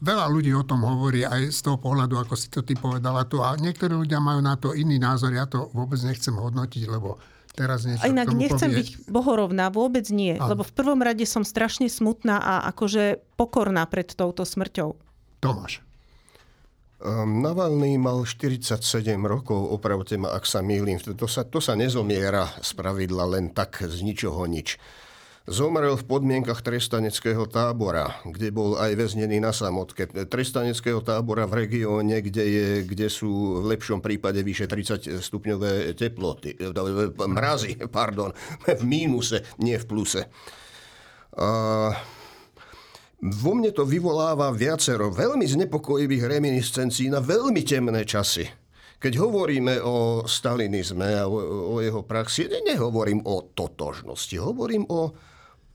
Veľa ľudí o tom hovorí aj z toho pohľadu, ako si to ty povedala tu. A niektorí ľudia majú na to iný názor. Ja to vôbec nechcem hodnotiť, lebo teraz niečo k tomu povie. Inak nechcem byť bohorovná, vôbec nie. Áno. Lebo v prvom rade som strašne smutná a akože pokorná pred touto smrťou. Tomáš. Navalný mal 47 rokov, opravte ma, ak sa mýlim. To sa nezomiera z pravidla len tak z ničoho nič. Zomrel v podmienkach trestaneckého tábora, kde bol aj väznený na samotke. Trestaneckého tábora v regióne, kde sú v lepšom prípade vyše 30-stupňové teploty, mrazy, v mínuse, nie v pluse. Vo mne to vyvoláva viacero veľmi znepokojivých reminiscencií na veľmi temné časy. Keď hovoríme o stalinizme a o jeho praxi, nehovorím o totožnosti, hovorím o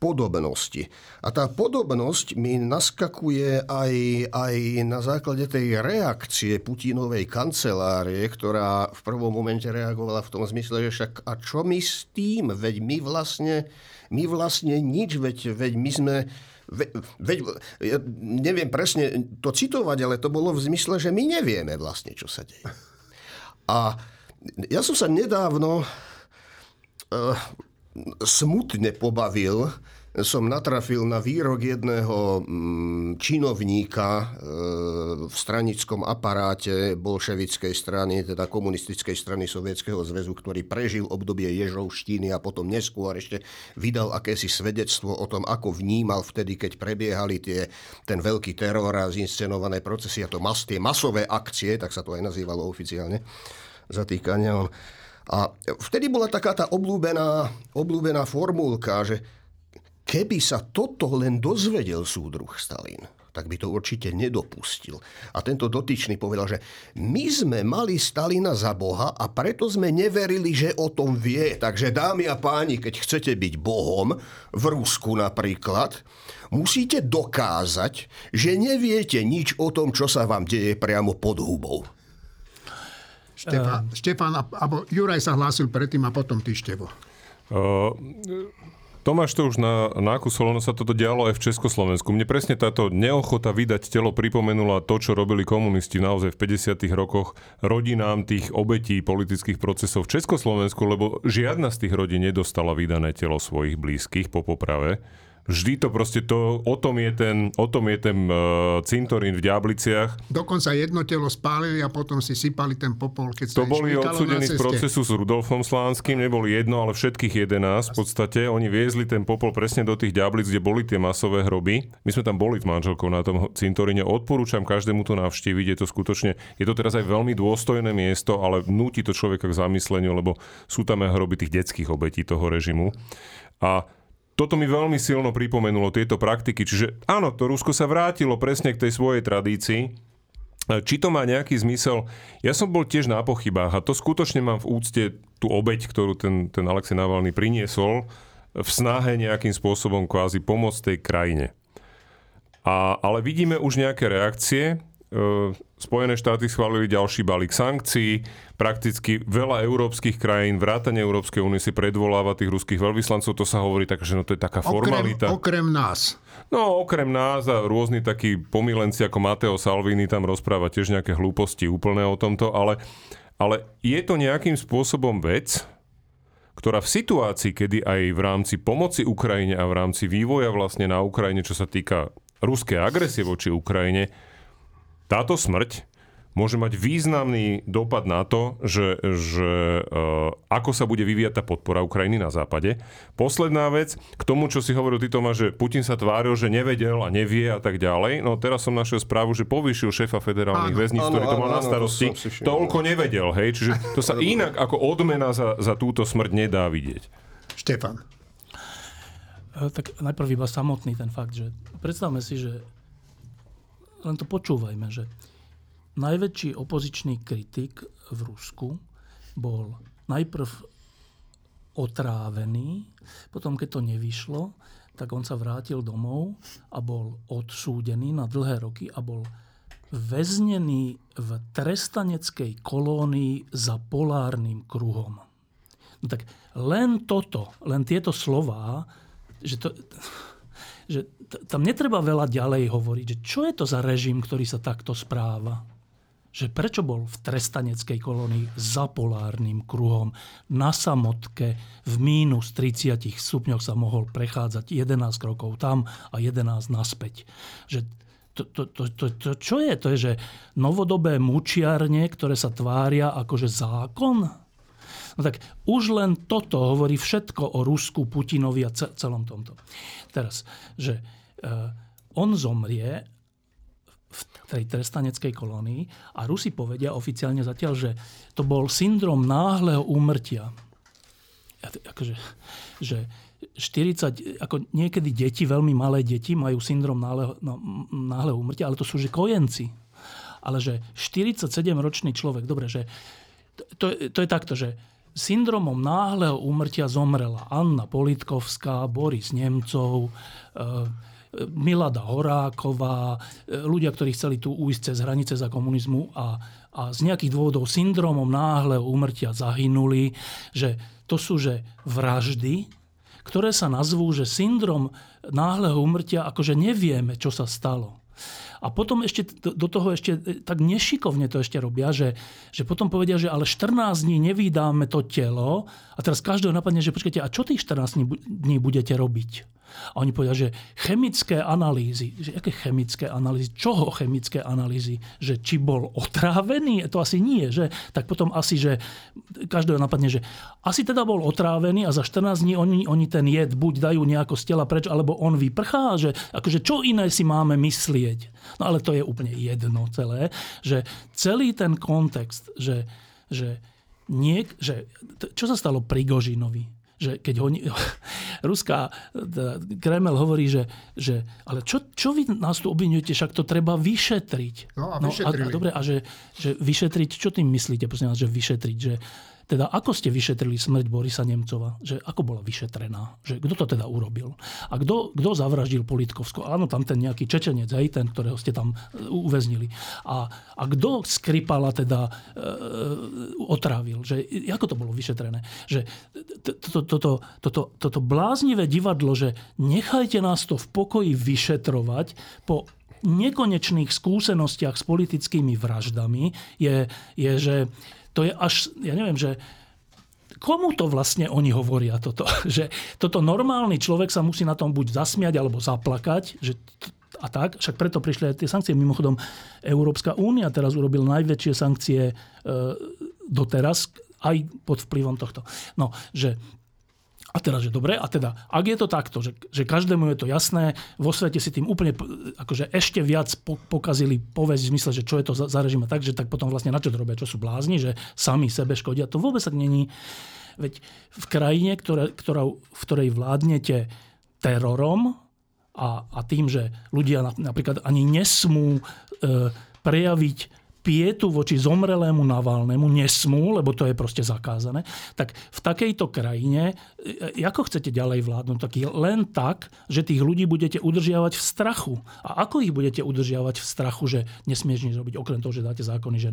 podobnosti. A tá podobnosť mi naskakuje aj na základe tej reakcie Putinovej kancelárie, ktorá v prvom momente reagovala v tom zmysle, že však a čo my s tým? Veď my vlastne nič, veď my sme... ja neviem presne to citovať, ale to bolo v zmysle, že my nevieme vlastne, čo sa deje. A ja som sa nedávno... smutne pobavil, som natrafil na výrok jedného činovníka v stranickom aparáte bolševickej strany, teda komunistickej strany Sovietskeho zväzu, ktorý prežil obdobie ježovštiny a potom neskôr ešte vydal akési svedectvo o tom, ako vnímal vtedy, keď prebiehali ten veľký teror a zinscenované procesy a to tie masové akcie, tak sa to aj nazývalo oficiálne, zatýkania. A vtedy bola taká tá obľúbená formulka, že keby sa toto len dozvedel súdruh Stalin, tak by to určite nedopustil. A tento dotyčný povedal, že my sme mali Stalina za Boha a preto sme neverili, že o tom vie. Takže dámy a páni, keď chcete byť Bohom, v Rusku napríklad, musíte dokázať, že neviete nič o tom, čo sa vám deje priamo pod hubou. Štefan alebo Juraj sa hlásil predtým a potom ty, Števo. Tomáš to už nakúsol, ono sa toto dialo aj v Československu. Mne presne táto neochota vydať telo pripomenula to, čo robili komunisti naozaj v 50. rokoch rodinám tých obetí politických procesov v Československu, lebo žiadna z tých rodín nedostala vydané telo svojich blízkych po poprave. Vždy to proste, o tom je ten cintorín v Ďabliciach. Dokonca jedno telo spálili a potom si sypali ten popol, keď sa išmykalo na ceste. To boli odsúdení v procesu s Rudolfom Slánskym, neboli jedno, ale všetkých 11 v podstate. Oni viezli ten popol presne do tých Ďablic, kde boli tie masové hroby. My sme tam boli s manželkou na tom cintoríne. Odporúčam každému to navštíviť, je to skutočne, je to teraz aj veľmi dôstojné miesto, ale núti to človeka k zamysleniu, lebo sú tam aj hroby tých detských obetí toho režimu. A toto mi veľmi silno pripomenulo tieto praktiky. Čiže áno, to Rusko sa vrátilo presne k tej svojej tradícii. Či to má nejaký zmysel? Ja som bol tiež na pochybách a to skutočne mám v úcte tú obeť, ktorú ten Alexej Navaľný priniesol v snahe nejakým spôsobom kvázi pomôcť tej krajine. Ale vidíme už nejaké reakcie. Spojené štáty schválili ďalší balík sankcií, prakticky veľa európskych krajín, vrátane Európskej únie si predvoláva tých ruských veľvyslancov, to sa hovorí tak, že no to je taká formalita. Okrem nás. No, okrem nás a rôzni takí pomilenci ako Matteo Salvini tam rozpráva tiež nejaké hlúposti úplne o tomto, ale je to nejakým spôsobom vec, ktorá v situácii, kedy aj v rámci pomoci Ukrajine a v rámci vývoja vlastne na Ukrajine, čo sa týka ruskej agresie voči Ukrajine, táto smrť môže mať významný dopad na to, že ako sa bude vyvíjať tá podpora Ukrajiny na západe. Posledná vec, k tomu, čo si hovoril ty, Tomáš, že Putin sa tváril, že nevedel a nevie a tak ďalej. No teraz som našiel správu, že povýšil šéfa federálnych väzníc, ktorý to mal na starosti. To toľko nevedel, hej? Čiže to sa inak ako odmena za túto smrť nedá vidieť. Štefan. Tak najprv iba samotný ten fakt, že predstavme si, že len to počúvajme, že najväčší opozičný kritik v Rusku bol najprv otrávený, potom keď to nevyšlo, tak on sa vrátil domov a bol odsúdený na dlhé roky a bol väznený v trestaneckej kolónii za polárnym kruhom. No tak len tieto slová, že tam netreba veľa ďalej hovoriť, že čo je to za režim, ktorý sa takto správa? Že prečo bol v trestaneckej kolónii za polárnym kruhom, na samotke, v mínus 30 stupňoch sa mohol prechádzať 11 krokov tam a 11 naspäť. Že to čo je? To je, že novodobé mučiarne, ktoré sa tvária akože zákon? No tak už len toto hovorí všetko o Rusku, Putinovi a celom tomto. Teraz, že on zomrie v tej trestaneckej kolónii a Rusi povedia oficiálne zatiaľ, že to bol syndrom náhleho úmrtia. Akože, že 40, ako niekedy deti, veľmi malé deti majú syndrom náhleho úmrtia, ale to sú že kojenci. Ale že 47-ročný človek, dobre, že to je takto, že syndromom náhleho úmrtia zomrela Anna Politkovská, Boris Nemcov, Milada Horáková, ľudia, ktorí chceli tu újsť cez hranice za komunizmu a z nejakých dôvodov syndromom náhleho úmrtia zahynuli, že to sú že vraždy, ktoré sa nazvú, že syndrom náhleho úmrtia, akože nevieme, čo sa stalo. A potom ešte do toho ešte tak nešikovne to ešte robia, že potom povedia, že ale 14 dní nevydáme to telo a teraz každého napadne, že počkajte, a čo tých 14 dní budete robiť? A oni povedia, že chemické analýzy. Že aké chemické analýzy? Čoho chemické analýzy? Že či bol otrávený? To asi nie. Že? Tak potom asi, že každého napadne, že asi teda bol otrávený a za 14 dní oni ten jed buď dajú nejako z tela preč, alebo on vyprchá. Že akože čo iné si máme myslieť? No ale to je úplne jedno celé, že celý ten kontext, že čo sa stalo Prigožinovi? Že keď ruská Kreml hovorí, že ale čo vy nás tu obviňujete, však to treba vyšetriť. No a vyšetrili. No, dobre, a že vyšetriť, čo tým myslíte, prosím vás, že vyšetriť, že teda ako ste vyšetrili smrť Borisa Nemcova? Že ako bola vyšetrená? Že kto to teda urobil? A kto zavraždil Politkovskú? Áno, tam ten nejaký Čečenec, hej, ten, ktorého ste tam uväznili. A kto Skripala teda otravil? Že ako to bolo vyšetrené? Že toto bláznivé divadlo, že nechajte nás to v pokoji vyšetrovať po nekonečných skúsenostiach s politickými vraždami, je že to je až, ja neviem, že komu to vlastne oni hovoria toto? Že toto normálny človek sa musí na tom buď zasmiať, alebo zaplakať. Že a tak, však preto prišli aj tie sankcie. Mimochodom, Európska únia teraz urobil najväčšie sankcie doteraz, aj pod vplyvom tohto. No, že a teraz, že dobre, a teda, ak je to takto, že každému je to jasné, vo svete si tým úplne akože ešte viac pokazili povesť v zmysle, že čo je to za režim a tak, že tak potom vlastne na čo to robia, čo sú blázni, že sami sebe škodia. To vôbec tak není. Veď v krajine, v ktorej vládnete terorom a tým, že ľudia napríklad ani nesmú prejaviť pietu voči zomrelému Navalnému, nesmú, lebo to je proste zakázané, tak v takejto krajine, ako chcete ďalej vládnuť, tak len tak, že tých ľudí budete udržiavať v strachu. A ako ich budete udržiavať v strachu, že nesmieš nič robiť, okrem toho, že dáte zákony, že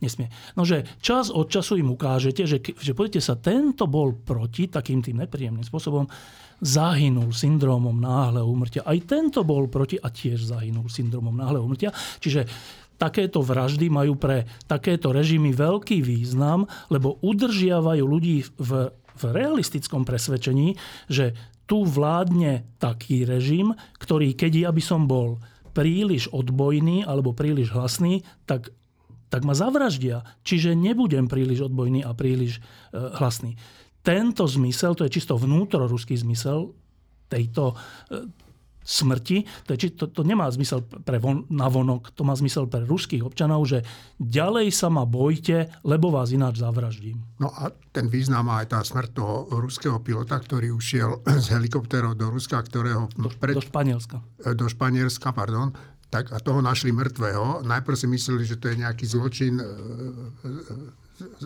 nesmie. No, že čas od času im ukážete, že poďte sa, tento bol proti takým tým nepríjemným spôsobom, zahynul syndromom náhleho úmrtia. Aj tento bol proti a tiež zahynul syndromom náhleho úmrtia. Čiže takéto vraždy majú pre takéto režimy veľký význam, lebo udržiavajú ľudí v realistickom presvedčení, že tu vládne taký režim, ktorý, keď ja by som bol príliš odbojný alebo príliš hlasný, tak ma zavraždia. Čiže nebudem príliš odbojný a príliš hlasný. Tento zmysel, to je čisto vnútroruský zmysel tejto smrti. To nemá zmysel pre navonok, to má zmysel pre ruských občanov, že ďalej sa ma bojte, lebo vás ináč zavraždím. No a ten význam má aj tá smrť toho ruského pilota, ktorý ušiel z helikoptérov do Ruska, ktorého do Španielska. Do Španielska, pardon. Tak a toho našli mŕtvého. Najprv si mysleli, že to je nejaký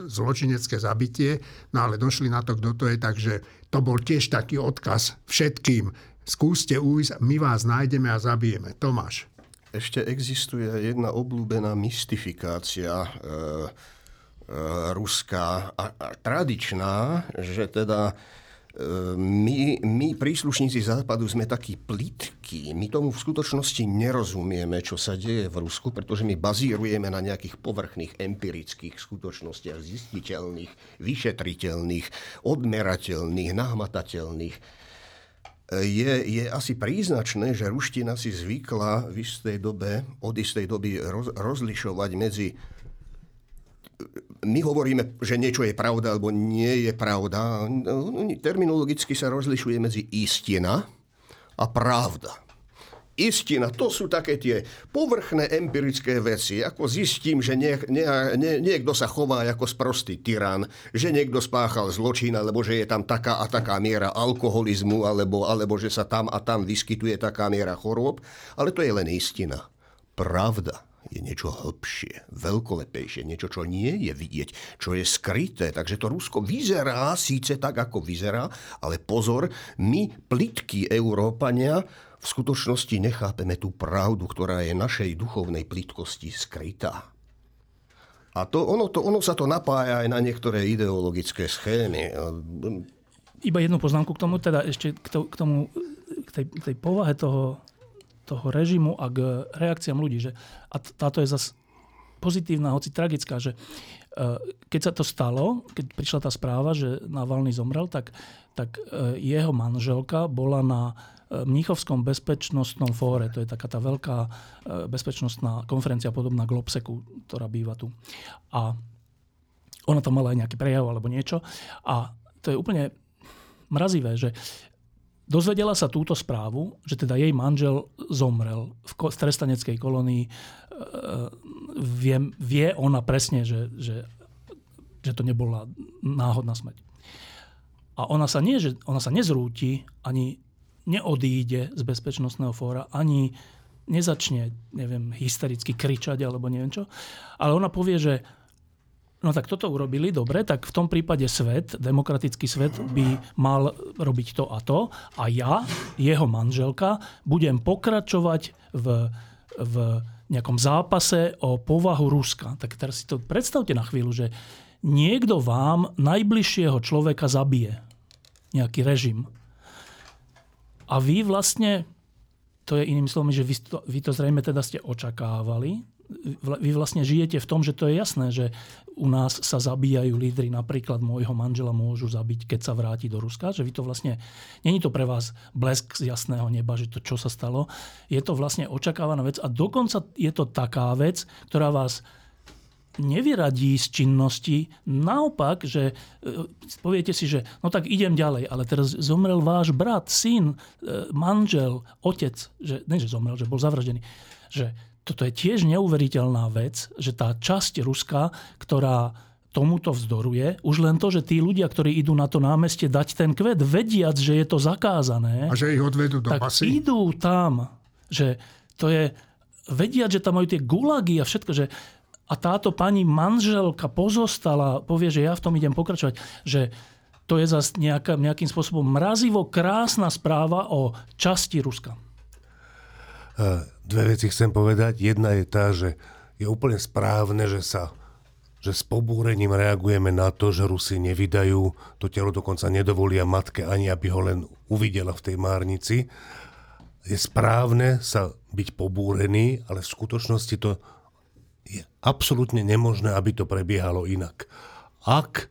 zločinecké zabitie, no ale došli na to, kto to je, takže to bol tiež taký odkaz všetkým. Skúste újsť, my vás nájdeme a zabijeme. Tomáš. Ešte existuje jedna obľúbená mystifikácia ruská a tradičná, že teda my príslušníci Západu sme takí plytky. My tomu v skutočnosti nerozumieme, čo sa deje v Rusku, pretože my bazírujeme na nejakých povrchných, empirických skutočnostiach, zistiteľných, vyšetriteľných, odmerateľných, nahmatateľných. Je asi príznačné, že ruština si zvykla od istej doby rozlišovať medzi... My hovoríme, že niečo je pravda, alebo nie je pravda. Terminologicky sa rozlišuje medzi istina a pravda. Istina, to sú také tie povrchné empirické veci. Ako zistím, že niekto sa chová ako sprostý tyran, že niekto spáchal zločin, alebo že je tam taká a taká miera alkoholizmu, alebo že sa tam a tam vyskytuje taká miera chorôb. Ale to je len istina. Pravda je niečo hlbšie, veľkolepejšie, niečo, čo nie je vidieť, čo je skryté. Takže to Rusko vyzerá síce tak, ako vyzerá, ale pozor, my, plytky Európania, v skutočnosti nechápeme tú pravdu, ktorá je našej duchovnej plytkosti skrytá. A to ono sa to napája aj na niektoré ideologické schémy. Iba jednu poznámku k tomu, teda ešte k tej povahe toho režimu a k reakciám ľudí. Že, a táto je zase pozitívna, hoci tragická, že keď sa to stalo, keď prišla tá správa, že Navaľný zomrel, tak jeho manželka bola na Mníchovskom bezpečnostnom fóre, to je taká tá veľká bezpečnostná konferencia podobná Globseku, ktorá býva tu. A ona tam mala aj nejaký prejav alebo niečo. A to je úplne mrazivé, že dozvedela sa túto správu, že teda jej manžel zomrel v trestaneckej kolónii. Vie ona presne, že to nebola náhodná smrť. A ona sa nezrúti ani neodíde z bezpečnostného fóra, ani nezačne, hystericky kričať alebo neviem čo. Ale ona povie, že no tak toto urobili, dobre, tak v tom prípade svet, demokratický svet by mal robiť to a to a ja, jeho manželka, budem pokračovať v nejakom zápase o povahu Ruska. Tak teraz si to predstavte na chvíľu, že niekto vám najbližšieho človeka zabije. Nejaký režim. A vy vlastne, to je iným slovom, že vy to zrejme teda ste očakávali, vy vlastne žijete v tom, že to je jasné, že u nás sa zabíjajú lídri, napríklad môjho manžela môžu zabiť, keď sa vráti do Ruska, že vy to vlastne, nie je to pre vás blesk z jasného neba, že to čo sa stalo, je to vlastne očakávaná vec a dokonca je to taká vec, ktorá vás nevyradí z činnosti, naopak, že poviete si, že no tak idem ďalej, ale teraz zomrel váš brat, syn, manžel, otec, že nie, že zomrel, že bol zavraždený. Že toto je tiež neuveriteľná vec, že tá časť Ruska, ktorá tomuto vzdoruje, už len to, že tí ľudia, ktorí idú na to námestie dať ten kvet, vediac, že je to zakázané. A že ich odvedú do basy. Tak idú tam, že to je vediac, že tam majú tie gulagy a všetko, že a táto pani manželka pozostala, povie, že ja v tom idem pokračovať, že to je zase nejakým spôsobom mrazivo krásna správa o časti Ruska. Dve veci chcem povedať. Jedna je tá, že je úplne správne, že s pobúrením reagujeme na to, že Rusi nevydajú, to telo dokonca nedovolia matke ani, aby ho len uvidela v tej márnici. Je správne sa byť pobúrený, ale v skutočnosti to je absolútne nemožné, aby to prebiehalo inak. Ak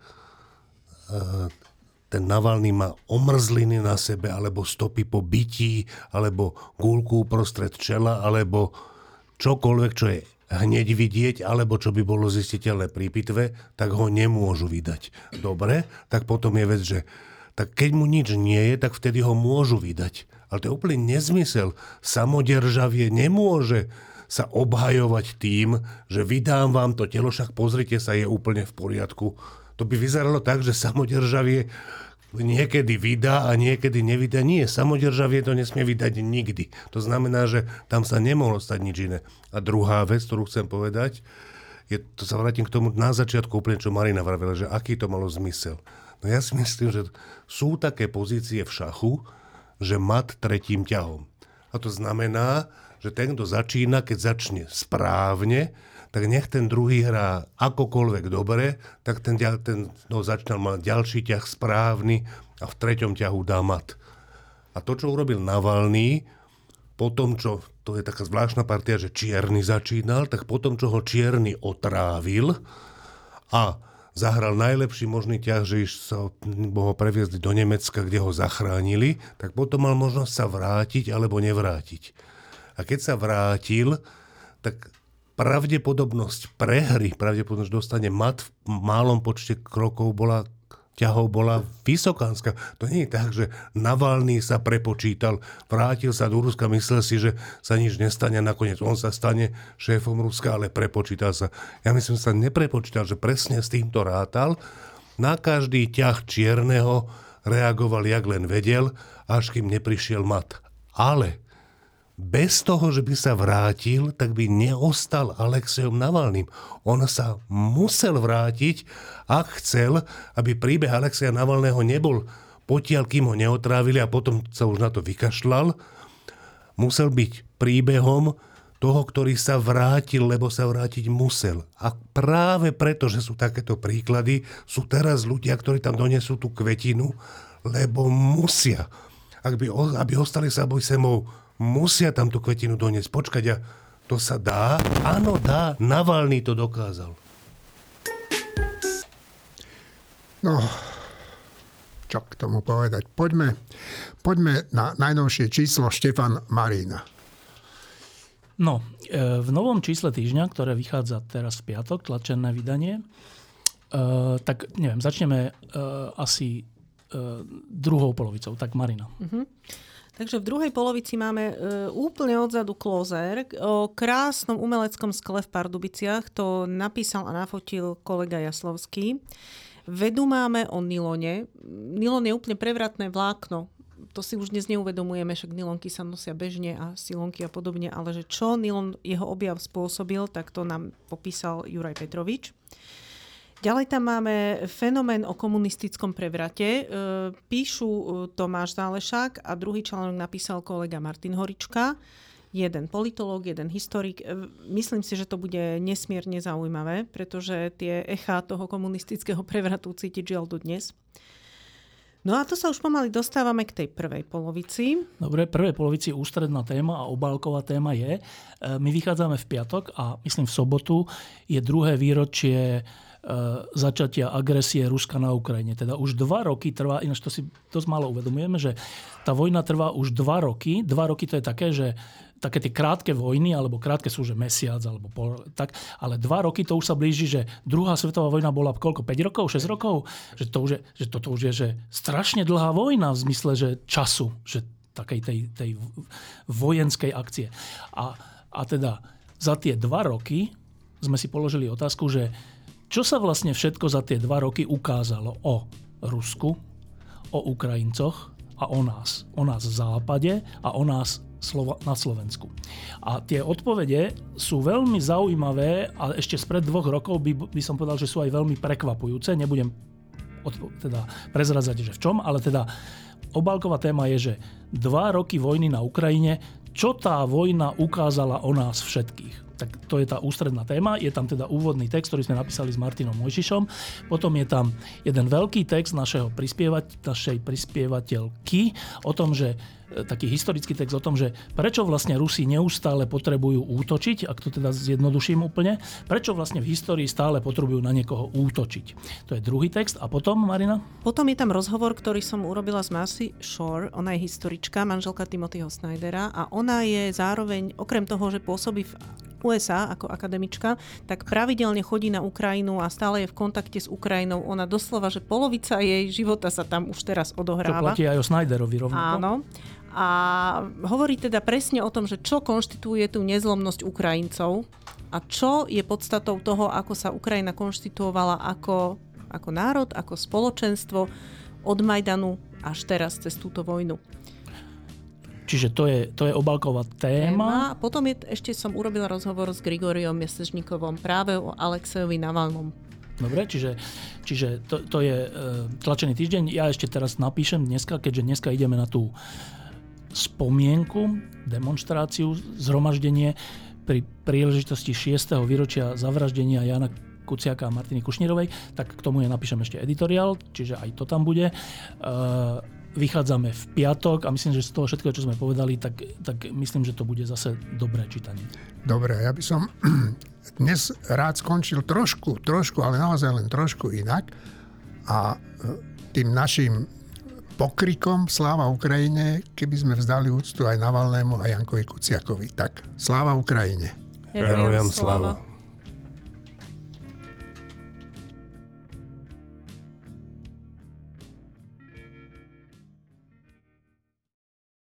ten Navaľný má omrzliny na sebe, alebo stopy po bití, alebo gúľku prostred čela, alebo čokoľvek, čo je hneď vidieť, alebo čo by bolo zistiteľné pri pitve, tak ho nemôžu vydať. Dobre, tak potom je vec, že tak keď mu nič nie je, tak vtedy ho môžu vydať. Ale to je úplne nezmysel. Samodržavie nemôže sa obhajovať tým, že vydám vám to telo, však pozrite sa, je úplne v poriadku. To by vyzeralo tak, že samodržavie niekedy vydá a niekedy nevydá. Nie, samodržavie to nesmie vydať nikdy. To znamená, že tam sa nemohlo stať nič iné. A druhá vec, ktorú chcem povedať, je, to sa vrátim k tomu na začiatku úplne, čo Marina vravila, že aký to malo zmysel. No ja si myslím, že sú také pozície v šachu, že mat tretím ťahom. A to znamená, že ten, kto začína, keď začne správne, tak nech ten druhý hrá akokoľvek dobre, tak ten začal mať ďalší ťah správny a v treťom ťahu dá mat. A to, čo urobil Navaľný, potom, čo, to je taká zvláštna partia, že Čierny začínal, tak potom, čo ho Čierny otrávil a zahral najlepší možný ťah, že sa ho previezli do Nemecka, kde ho zachránili, tak potom mal možnosť sa vrátiť alebo nevrátiť. A keď sa vrátil, tak pravdepodobnosť prehry, pravdepodobnosť dostane mat v málom počte krokov ťahov bola vysokánska. To nie je tak, že Navaľný sa prepočítal, vrátil sa do Ruska, myslel si, že sa nič nestane a nakoniec on sa stane šéfom Ruska, ale prepočítal sa. Ja myslím, že sa neprepočítal, že presne s týmto rátal. Na každý ťah Čierneho reagoval, jak len vedel, až kým neprišiel mat. Ale bez toho, že by sa vrátil, tak by neostal Alexejom Navaľným. On sa musel vrátiť, ak chcel, aby príbeh Alexeja Navaľného nebol potiaľ, kým ho neotrávili a potom sa už na to vykašľal. Musel byť príbehom toho, ktorý sa vrátil, lebo sa vrátiť musel. A práve preto, že sú takéto príklady, sú teraz ľudia, ktorí tam donesú tú kvetinu, lebo musia. Aby ostali saboj semou, musia tam tú kvetinu doniesť. Počkať, a to sa dá? Áno, dá. Navalný to dokázal. No, čo k tomu povedať? Poďme na najnovšie číslo Štefan Marína. No, v novom čísle týždňa, ktoré vychádza teraz v piatok, tlačené vydanie, tak neviem, začneme asi druhou polovicou. Tak Marina. Mhm. Takže v druhej polovici máme úplne odzadu closer o krásnom umeleckom skle v Pardubiciach. To napísal a nafotil kolega Jaslovský. Vedu máme o nylone. Nylon je úplne prevratné vlákno. To si už dnes neuvedomujeme, však nylonky sa nosia bežne a silonky a podobne, ale že čo nylon jeho objav spôsobil, tak to nám popísal Juraj Petrovič. Ďalej tam máme fenomén o komunistickom prevrate. Píšu Tomáš Zálešák a druhý článok napísal kolega Martin Horička. Jeden politológ, jeden historik. Myslím si, že to bude nesmierne zaujímavé, pretože tie echá toho komunistického prevratu cítiť žiaľ do dnes. No a to sa už pomaly dostávame k tej prvej polovici. Dobre, prvej polovici ústredná téma a obálková téma je. My vychádzame v piatok a myslím v sobotu je druhé výročie začatia agresie Ruska na Ukrajine. Teda už 2 roky trvá, ináč to si dosť málo uvedomujeme, že tá vojna trvá už 2 roky. 2 roky to je také, že také tie krátke vojny, alebo krátke sú, že mesiac, alebo tak, ale 2 roky to už sa blíži, že druhá svetová vojna bola koľko? 5 rokov? 6 rokov? Že toto už je že strašne dlhá vojna v zmysle, že času, že takej tej vojenskej akcie. A teda za tie 2 roky sme si položili otázku, že čo sa vlastne všetko za tie 2 roky ukázalo o Rusku, o Ukrajincoch a o nás v Západe a o nás na Slovensku. A tie odpovede sú veľmi zaujímavé a ešte spred 2 rokov by som povedal, že sú aj veľmi prekvapujúce. Nebudem teda prezradzať, že v čom, ale teda obálková téma je, že 2 roky vojny na Ukrajine, čo tá vojna ukázala o nás všetkých. Tak to je tá ústredná téma. Je tam teda úvodný text, ktorý sme napísali s Martinom Mojžišom. Potom je tam jeden veľký text našej prispievateľky o tom, že taký historický text o tom, že prečo vlastne Rusi neustále potrebujú útočiť, ak to teda zjednoduším úplne, prečo vlastne v histórii stále potrebujú na niekoho útočiť. To je druhý text. A potom, Marina? Potom je tam rozhovor, ktorý som urobila s Marcy Shore. Ona je historička, manželka Timothyho Snydera a ona je zároveň, okrem toho, že pôsobí v USA ako akademička, tak pravidelne chodí na Ukrajinu a stále je v kontakte s Ukrajinou. Ona doslova, že polovica jej života sa tam už teraz odohráva. To platí aj o Snyderovi rovnako. Áno. A hovorí teda presne o tom, že čo konštituje tú nezlomnosť Ukrajincov a čo je podstatou toho, ako sa Ukrajina konštituovala ako národ, ako spoločenstvo od Majdanu až teraz cez túto vojnu. Čiže to je obálková téma. Potom ešte som urobila rozhovor s Grigoriom Mestežníkovom práve o Alexejovi Navaľnom. Dobre, čiže to je tlačený týždeň. Ja ešte teraz napíšem dneska, keďže dneska ideme na tú spomienku, demonštráciu, zhromaždenie pri príležitosti 6. výročia zavraždenia Jána Kuciaka a Martiny Kušnírovej. Tak k tomu ja napíšem ešte editoriál, čiže aj to tam bude. Vychádzame v piatok a myslím, že z toho všetko, čo sme povedali, tak myslím, že to bude zase dobré čítanie. Dobre, ja by som dnes rád skončil trošku, ale naozaj len trošku inak. A tým našim pokrikom Sláva Ukrajine, keby sme vzdali úctu aj Navaľnému a Jankovi Kuciakovi. Tak, Sláva Ukrajine. Herojem sláva.